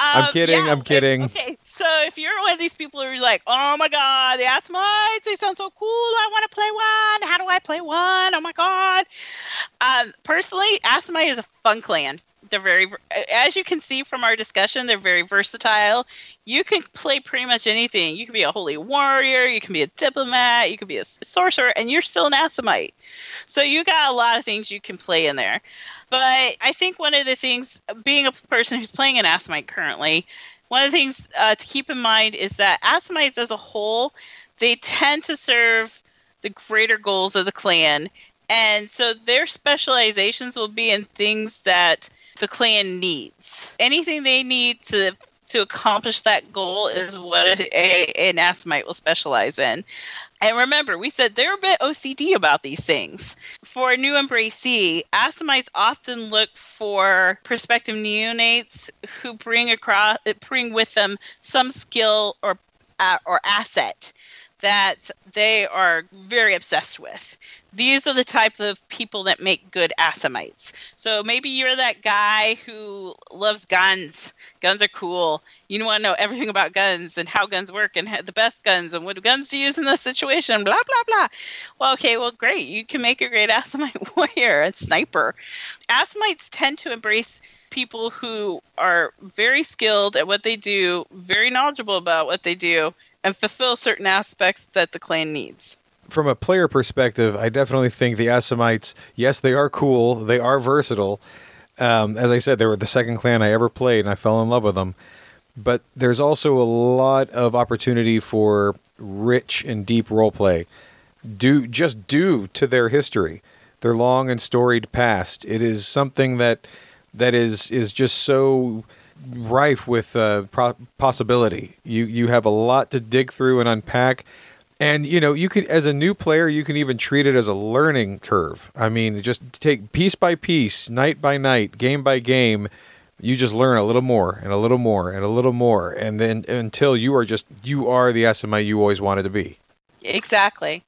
I'm kidding, yeah. I'm kidding. Okay, so if you're one of these people who's like, oh my god, the Assamites, they sound so cool, I want to play one, how do I play one, oh my god. Personally, Assamite is a fun clan. They're very, as you can see from our discussion, they're very versatile. You can play pretty much anything. You can be a holy warrior, you can be a diplomat, you can be a sorcerer, and you're still an Assamite. So you got a lot of things you can play in there. But I think one of the things, being a person who's playing an Assamite currently, one of the things to keep in mind is that Assamites as a whole, they tend to serve the greater goals of the clan. And so their specializations will be in things that the clan needs. Anything they need to accomplish that goal is what an Assamite will specialize in. And remember, we said they're a bit OCD about these things. For new embracee, Assamites often look for prospective neonates who bring with them some skill or asset that they are very obsessed with. These are the type of people that make good Assamites. So maybe you're that guy who loves guns. Guns are cool. You want to know everything about guns and how guns work and the best guns and what guns to use in this situation, blah, blah, blah. Well, okay, well, great. You can make a great Assamite warrior and sniper. Assamites tend to embrace people who are very skilled at what they do, very knowledgeable about what they do, and fulfill certain aspects that the clan needs. From a player perspective, I definitely think the Assamites, yes, they are cool. They are versatile. As I said, they were the second clan I ever played, and I fell in love with them. But there's also a lot of opportunity for rich and deep roleplay due to their history, their long and storied past. It is something that is just so rife with possibility. You have a lot to dig through and unpack. And, you know, you could, as a new player, you can even treat it as a learning curve. I mean, just take piece by piece, night by night, game by game. You just learn a little more and a little more and a little more. And then until you are the Assamite you always wanted to be. Exactly.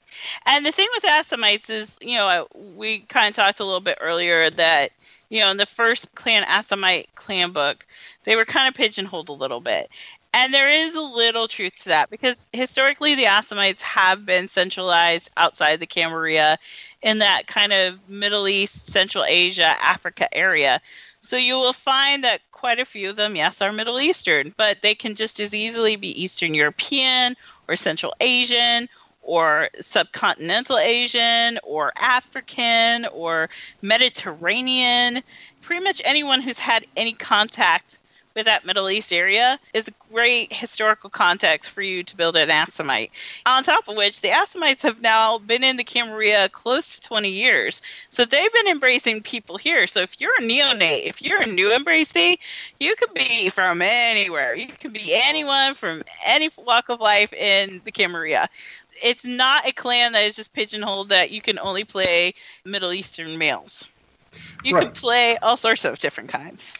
And the thing with Assamites is, you know, we kind of talked a little bit earlier that, you know, in the first clan Assamite clan book, they were kind of pigeonholed a little bit. And there is a little truth to that, because historically the Assamites have been centralized outside the Camarilla in that kind of Middle East, Central Asia, Africa area. So you will find that quite a few of them, yes, are Middle Eastern, but they can just as easily be Eastern European or Central Asian or Subcontinental Asian or African or Mediterranean. Pretty much anyone who's had any contact with that Middle East area is a great historical context for you to build an Assamite. On top of which, the Assamites have now been in the Camarilla close to 20 years. So they've been embracing people here. So if you're a neonate, if you're a new embracee, you could be from anywhere. You could be anyone from any walk of life in the Camarilla. It's not a clan that is just pigeonholed that you can only play Middle Eastern males. You right. could play all sorts of different kinds.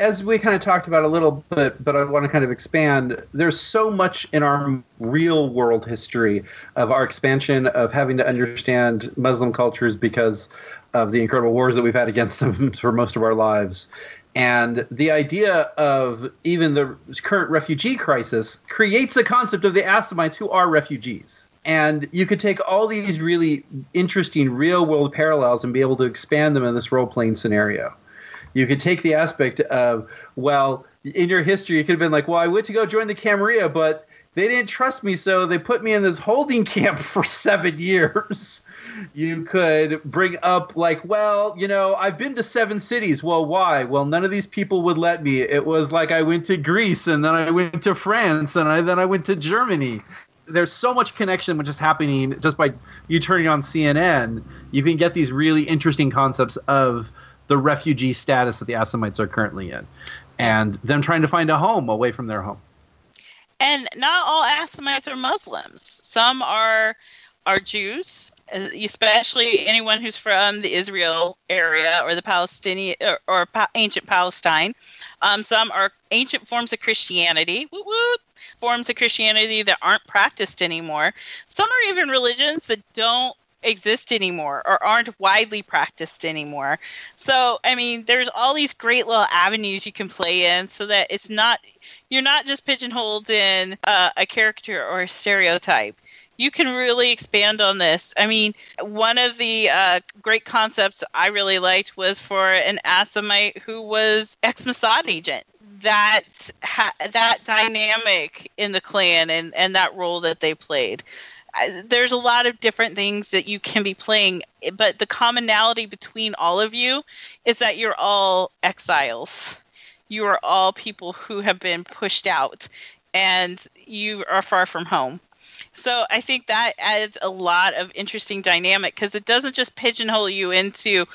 As we kind of talked about a little bit, but I want to kind of expand, there's so much in our real world history of our expansion of having to understand Muslim cultures because of the incredible wars that we've had against them for most of our lives. And the idea of even the current refugee crisis creates a concept of the Assamites who are refugees. And you could take all these really interesting real-world parallels and be able to expand them in this role-playing scenario. You could take the aspect of, well, in your history, you could have been like, well, I went to go join the Camarilla, but they didn't trust me, so they put me in this holding camp for 7 years. You could bring up like, well, you know, I've been to 7 cities. Well, why? Well, none of these people would let me. It was like I went to Greece, and then I went to France, and then I went to Germany. There's so much connection which is happening just by you turning on CNN. You can get these really interesting concepts of the refugee status that the Assamites are currently in and them trying to find a home away from their home. And not all Assamites are Muslims. Some are Jews, especially anyone who's from the Israel area or the Palestinian or ancient Palestine. Some are ancient forms of Christianity, whoop, whoop, forms of Christianity that aren't practiced anymore. Some are even religions that don't exist anymore or aren't widely practiced anymore. So, I mean, there's all these great little avenues you can play in so that it's not, you're not just pigeonholed in a character or a stereotype. You can really expand on this. I mean, one of the great concepts I really liked was for an Assamite who was ex-Mossad agent. That dynamic in the clan and that role that they played. There's a lot of different things that you can be playing, but the commonality between all of you is that you're all exiles. You are all people who have been pushed out, and you are far from home. So I think that adds a lot of interesting dynamic because it doesn't just pigeonhole you into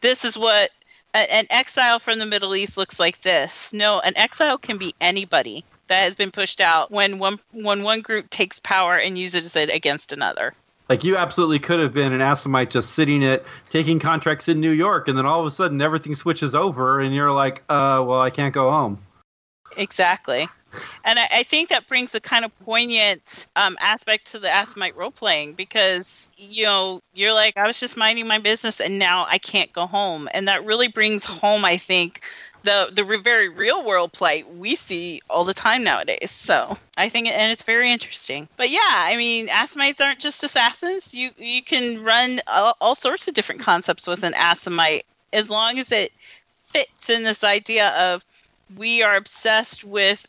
this is what an exile from the Middle East looks like this. No, an exile can be anybody that has been pushed out when one group takes power and uses it against another. Like you absolutely could have been an Assamite just sitting at taking contracts in New York, and then all of a sudden everything switches over and you're like, well, I can't go home. Exactly. And I think that brings a kind of poignant aspect to the Assamite role-playing because, you know, you're like, I was just minding my business and now I can't go home. And that really brings home, I think, the very real-world plight we see all the time nowadays. So I think, and it's very interesting. But yeah, I mean, Assamites aren't just assassins. You can run all sorts of different concepts with an Assamite as long as it fits in this idea of we are obsessed with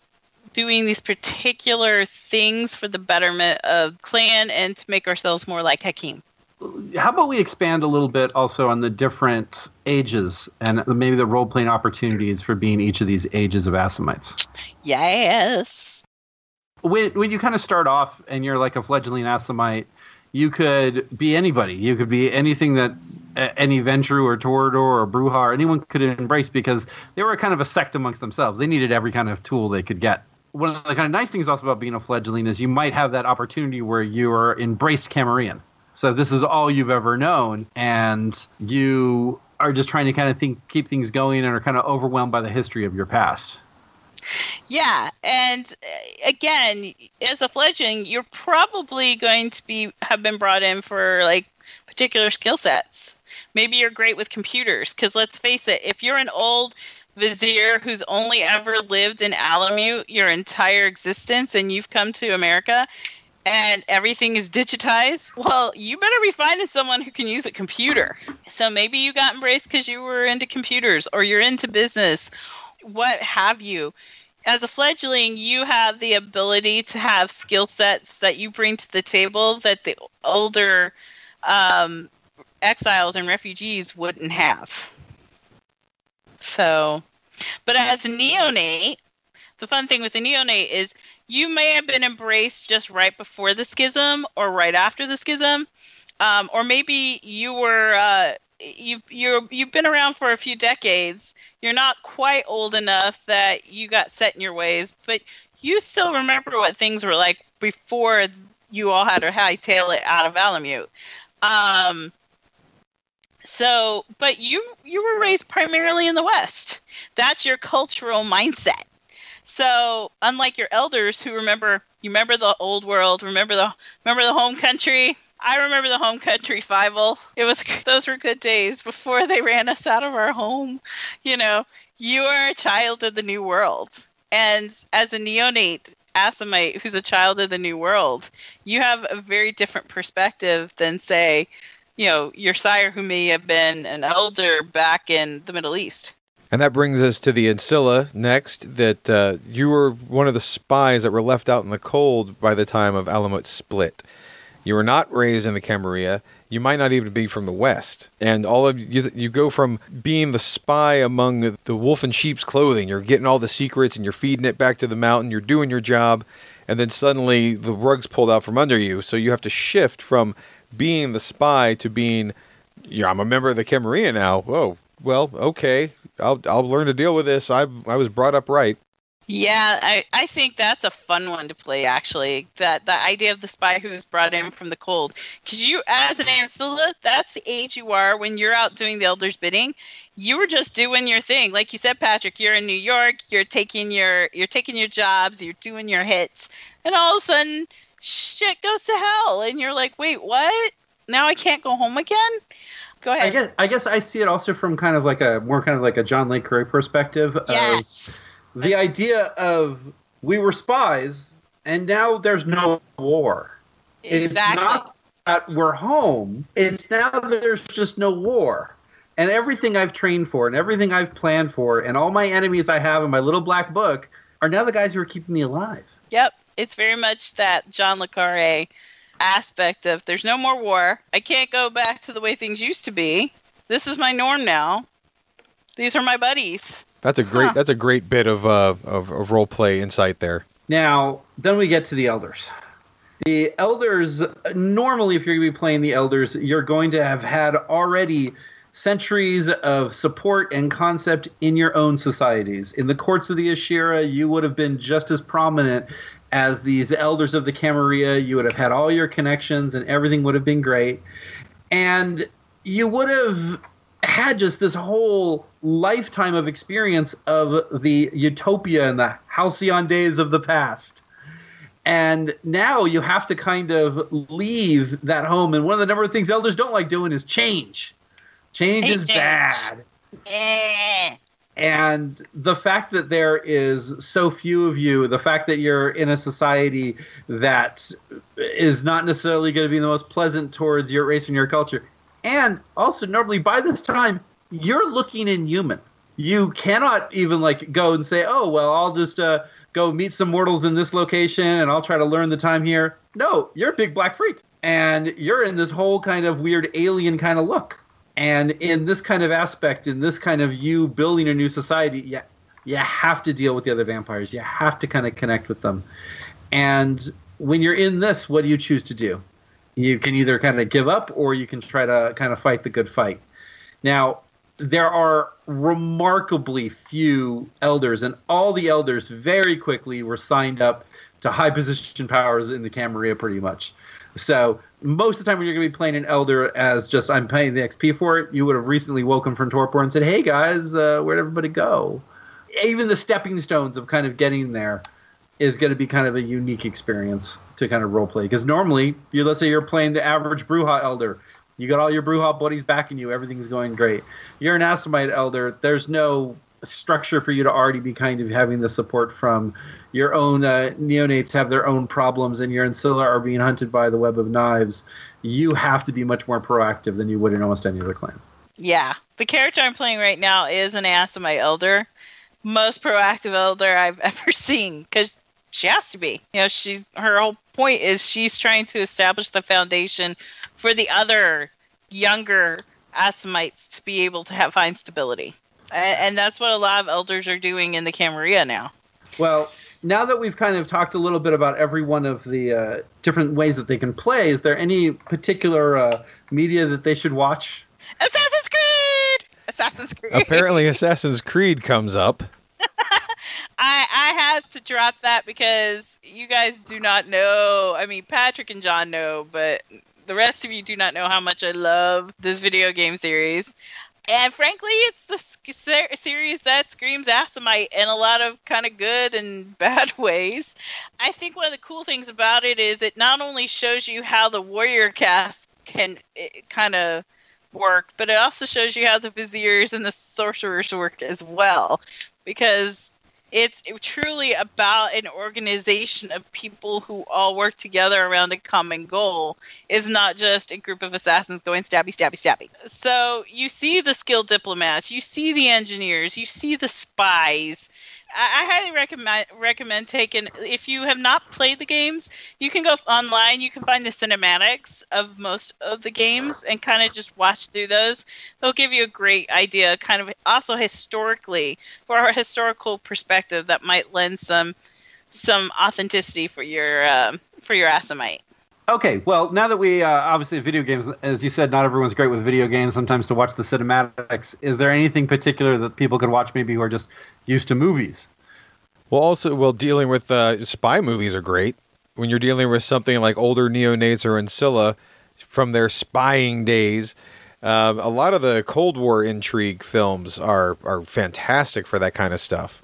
doing these particular things for the betterment of clan and to make ourselves more like Haqim. How about we expand a little bit also on the different ages and maybe the role-playing opportunities for being each of these ages of Assamites? Yes. When you kind of start off and you're like a fledgling Assamite, you could be anybody. You could be anything that any Ventrue or Torador or Brujah or anyone could embrace because they were kind of a sect amongst themselves. They needed every kind of tool they could get. One of the kind of nice things also about being a fledgling is you might have that opportunity where you are embraced Camarilla. So this is all you've ever known, and you are just trying to kind of keep things going and are kind of overwhelmed by the history of your past. Yeah, and again, as a fledgling, you're probably going to have been brought in for like particular skill sets. Maybe you're great with computers, because let's face it, if you're an old Vizier who's only ever lived in Alamut your entire existence and you've come to America and everything is digitized, well, you better be finding someone who can use a computer. So maybe you got embraced because you were into computers or you're into business, what have you. As a fledgling, you have the ability to have skill sets that you bring to the table that the older exiles and refugees wouldn't have. So, but as a neonate, the fun thing with a neonate is you may have been embraced just right before the schism or right after the schism. Or maybe you were, you've been around for a few decades. You're not quite old enough that you got set in your ways, but you still remember what things were like before you all had to hightail it out of Alamut. So, but you were raised primarily in the West. That's your cultural mindset. So, unlike your elders who remember the old world, remember the home country. I remember the home country, Fievel. Those were good days before they ran us out of our home. You know, you are a child of the New World. And as a neonate Assamite who's a child of the New World, you have a very different perspective than, say, you know, your sire who may have been an elder back in the Middle East. And that brings us to the Ancilla next, that you were one of the spies that were left out in the cold by the time of Alamut's split. You were not raised in the Camarilla. You might not even be from the West. And all of you go from being the spy among the wolf and sheep's clothing. You're getting all the secrets and you're feeding it back to the mountain. You're doing your job. And then suddenly the rug's pulled out from under you. So you have to shift from being the spy to being, yeah, I'm a member of the Camarilla now. Whoa. Well, okay. I'll learn to deal with this. I was brought up right. Yeah, I think that's a fun one to play, actually. That idea of the spy who's brought in from the cold. Because you, as an Ancilla, that's the age you are when you're out doing the Elder's bidding. You were just doing your thing. Like you said, Patrick, you're in New York, you're taking your jobs, you're doing your hits, and all of a sudden, shit goes to hell. And you're like, wait, what? Now I can't go home again? Go ahead. I guess I see it also from kind of like a more kind of like a John Le Carré perspective. Yes. The idea of we were spies and now there's no war. Exactly. It's not that we're home. It's now there's just no war. And everything I've trained for and everything I've planned for and all my enemies I have in my little black book are now the guys who are keeping me alive. Yep. It's very much that John Le Carré aspect of there's no more war. I can't go back to the way things used to be. This is my norm now. These are my buddies. That's a great bit of role play insight there. Now, then we get to the elders. The elders, normally if you're going to be playing the elders, you're going to have had already centuries of support and concept in your own societies. In the courts of the Ashirra, you would have been just as prominent as these elders of the Camarilla. You would have had all your connections and everything would have been great. And you would have had just this whole lifetime of experience of the utopia and the halcyon days of the past. And now you have to kind of leave that home. And one of the number of things elders don't like doing is change. Change is bad. Yeah. And the fact that there is so few of you, the fact that you're in a society that is not necessarily going to be the most pleasant towards your race and your culture. And also, normally, by this time, you're looking inhuman. You cannot even, like, go and say, oh, well, I'll just go meet some mortals in this location and I'll try to learn the time here. No, you're a big black freak. And you're in this whole kind of weird alien kind of look. And in this kind of aspect, in this kind of you building a new society, you have to deal with the other vampires. You have to kind of connect with them. And when you're in this, what do you choose to do? You can either kind of give up or you can try to kind of fight the good fight. Now, there are remarkably few elders, and all the elders very quickly were signed up to high position powers in the Camarilla pretty much. So most of the time when you're going to be playing an elder as just I'm paying the XP for it, you would have recently woken from Torpor and said, hey, guys, where'd everybody go? Even the stepping stones of kind of getting there is going to be kind of a unique experience to kind of roleplay. Because normally, let's say you're playing the average Brujah Elder. You got all your Brujah buddies backing you. Everything's going great. You're an Assamite Elder. There's no structure for you to already be kind of having the support from your own neonates have their own problems, and your Ancilla are being hunted by the Web of Knives. You have to be much more proactive than you would in almost any other clan. Yeah. The character I'm playing right now is an Assamite Elder. Most proactive Elder I've ever seen. Because she has to be. You know, her whole point is she's trying to establish the foundation for the other younger Assamites to be able to find stability. And that's what a lot of elders are doing in the Camarilla now. Well, now that we've kind of talked a little bit about every one of the different ways that they can play, is there any particular media that they should watch? Assassin's Creed! Apparently Assassin's Creed comes up. I had to drop that because you guys do not know. I mean, Patrick and John know, but The rest of you do not know how much I love this video game series. And frankly, it's the series that screams Assamite in a lot of kind of good and bad ways. I think one of the cool things about it is it not only shows you how the warrior caste can kind of work, but it also shows you how the viziers and the sorcerers work as well. Because it's truly about an organization of people who all work together around a common goal. It's not just a group of assassins going stabby, stabby, stabby. So you see the skilled diplomats, you see the engineers, you see the spies. I highly recommend taking, if you have not played the games, you can go online, you can find the cinematics of most of the games and kind of just watch through those. They'll give you a great idea, kind of also historically, for our historical perspective, that might lend some authenticity for your Assamite. Okay, well, now that we, obviously, video games, as you said, not everyone's great with video games sometimes to watch the cinematics. Is there anything particular that people could watch maybe who are just used to movies? Well, also, dealing with spy movies are great. When you're dealing with something like older neonates or Ancilla from their spying days, a lot of the Cold War intrigue films are fantastic for that kind of stuff.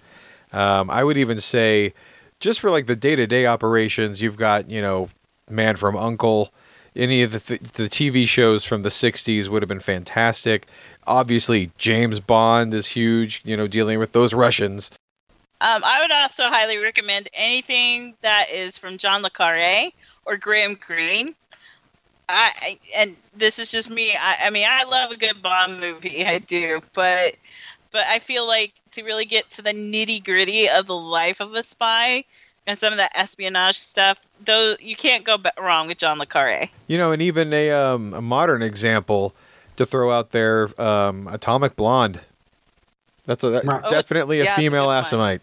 I would even say, just for like the day-to-day operations, you've got, you know, Man from Uncle, any of the TV shows from the 60s would have been fantastic. Obviously, James Bond is huge, you know, dealing with those Russians. I would also highly recommend anything that is from John le Carré or Graham Greene. And this is just me. I mean, I love a good Bond movie, I do, but I feel like to really get to the nitty-gritty of the life of a spy and some of that espionage stuff, though, you can't go wrong with John le Carré. You know, and even a modern example to throw out there, Atomic Blonde. That's definitely a female Assamite.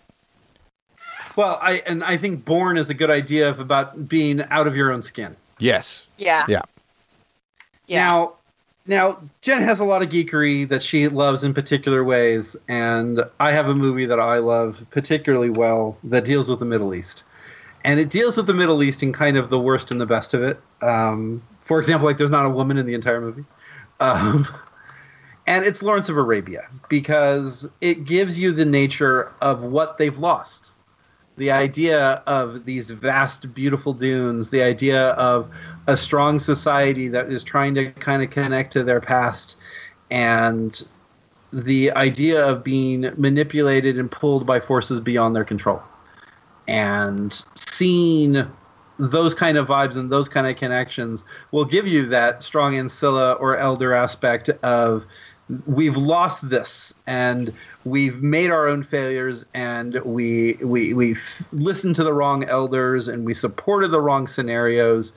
Well, I think Born is a good idea about being out of your own skin. Yes. Yeah. Now, Jen has a lot of geekery that she loves in particular ways, and I have a movie that I love particularly well that deals with the Middle East. And it deals with the Middle East in kind of the worst and the best of it. For example, like there's not a woman in the entire movie. And it's Lawrence of Arabia, because it gives you the nature of what they've lost. The idea of these vast, beautiful dunes, the idea of a strong society that is trying to kind of connect to their past, and the idea of being manipulated and pulled by forces beyond their control. And seeing those kind of vibes and those kind of connections will give you that strong Ancilla or elder aspect of we've lost this and we've made our own failures and we've listened to the wrong elders and we supported the wrong scenarios.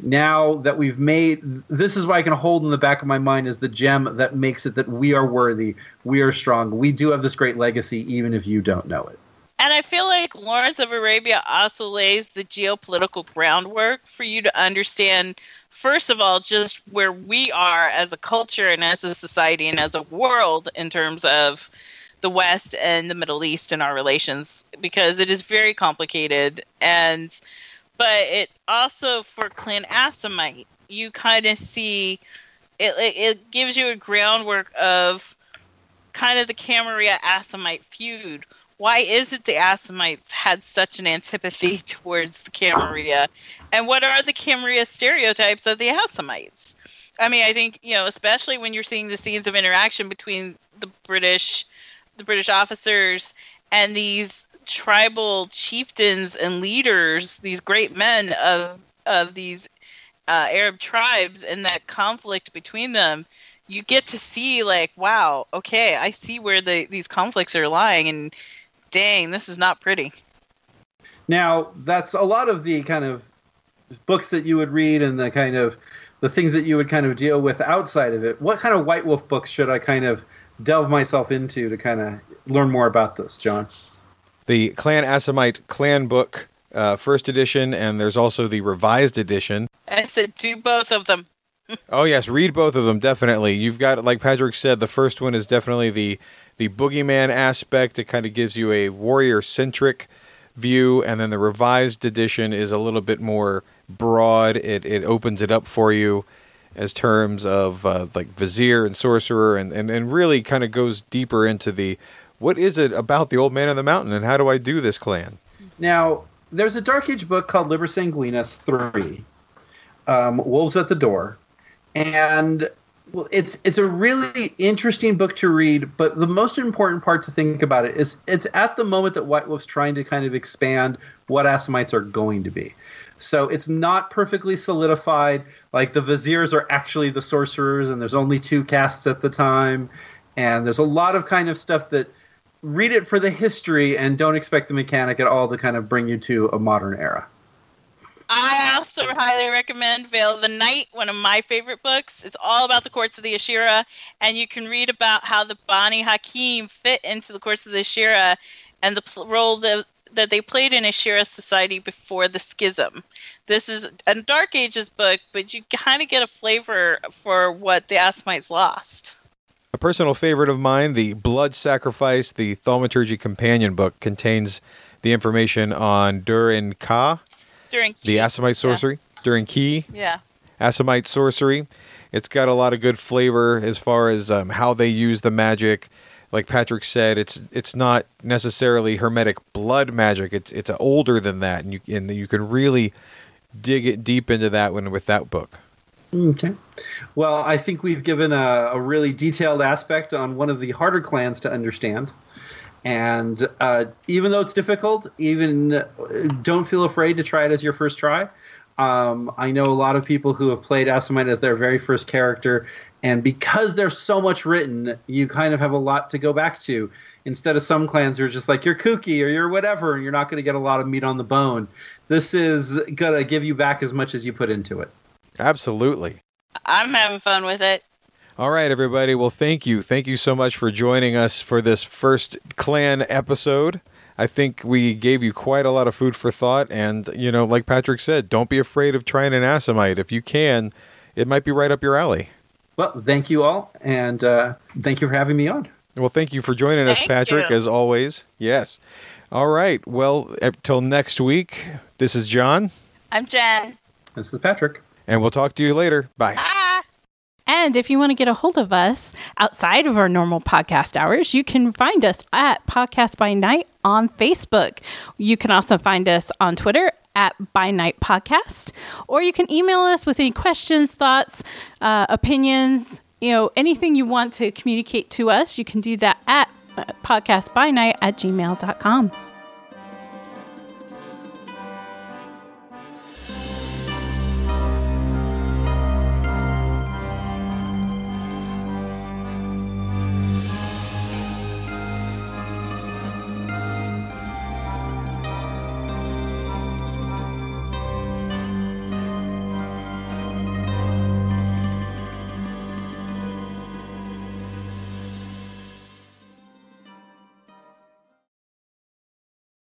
Now that we've made, this is what I can hold in the back of my mind is the gem that makes it that we are worthy, we are strong, we do have this great legacy even if you don't know it. And I feel like Lawrence of Arabia also lays the geopolitical groundwork for you to understand, first of all, just where we are as a culture and as a society and as a world in terms of the West and the Middle East and our relations, because it is very complicated. But it also, for Clan Assamite, you kind of see, it gives you a groundwork of kind of the Camarilla-Assamite feud. Why is it the Assamites had such an antipathy towards the Camarilla? And what are the Camarilla stereotypes of the Assamites? I mean, I think, you know, especially when you're seeing the scenes of interaction between the British officers and these tribal chieftains and leaders, these great men of these Arab tribes, and that conflict between them, you get to see, like, wow, okay, I see where these conflicts are lying, and dang, this is not pretty. Now, that's a lot of the kind of books that you would read and the kind of the things that you would kind of deal with outside of it. What kind of White Wolf books should I kind of delve myself into to kind of learn more about this, John? The Clan Assamite Clan book, first edition, and there's also the revised edition. I said do both of them. Oh, yes. Read both of them. Definitely. You've got, like Patrick said, the first one is definitely the boogeyman aspect. It kind of gives you a warrior centric view, and then the revised edition is a little bit more broad. It opens it up for you as terms of like vizier and sorcerer, and really kind of goes deeper into the what is it about the Old Man of the Mountain and how do I do this clan? Now, there's a Dark Age book called Liber Sanguinis 3, Wolves at the Door, and well, it's a really interesting book to read, but the most important part to think about it is it's at the moment that White Wolf's trying to kind of expand what Assamites are going to be. So it's not perfectly solidified. Like the Viziers are actually the sorcerers, and there's only 2 castes at the time. And there's a lot of kind of stuff that read it for the history and don't expect the mechanic at all to kind of bring you to a modern era. I also highly recommend Veil of the Night, one of my favorite books. It's all about the courts of the Ashirra, and you can read about how the Bani Haqim fit into the courts of the Ashirra and the role that they played in Ashirra society before the schism. This is a Dark Ages book, but you kind of get a flavor for what the Assamites lost. A personal favorite of mine, the Blood Sacrifice, the Thaumaturgy companion book, contains the information on Duron Ka, Dur-An-Ki, the Assamite sorcery. Yeah. Dur-An-Ki. Yeah. Assamite sorcery. It's got a lot of good flavor as far as how they use the magic. Like Patrick said, it's not necessarily hermetic blood magic. It's older than that, and you can really dig it deep into that one with that book. Okay. Well, I think we've given a really detailed aspect on one of the harder clans to understand. And even though it's difficult, don't feel afraid to try it as your first try. I know a lot of people who have played Assamite as their very first character, and because there's so much written, you kind of have a lot to go back to. Instead of some clans who are just like, you're kooky or you're whatever, and you're not going to get a lot of meat on the bone. This is going to give you back as much as you put into it. Absolutely. I'm having fun with it. All right, everybody. Well, thank you. Thank you so much for joining us for this first clan episode. I think we gave you quite a lot of food for thought. And, you know, like Patrick said, don't be afraid of trying an Assamite. If you can, it might be right up your alley. Well, thank you all. And thank you for having me on. Well, thank you for joining us, Patrick, as always. Yes. All right. Well, till next week, this is John. I'm Jen. This is Patrick. And we'll talk to you later. Bye. Ah! And if you want to get a hold of us outside of our normal podcast hours, you can find us at Podcast by Night on Facebook. You can also find us on Twitter at By Night Podcast, or you can email us with any questions, thoughts, opinions, you know, anything you want to communicate to us. You can do that at podcastbynight@gmail.com.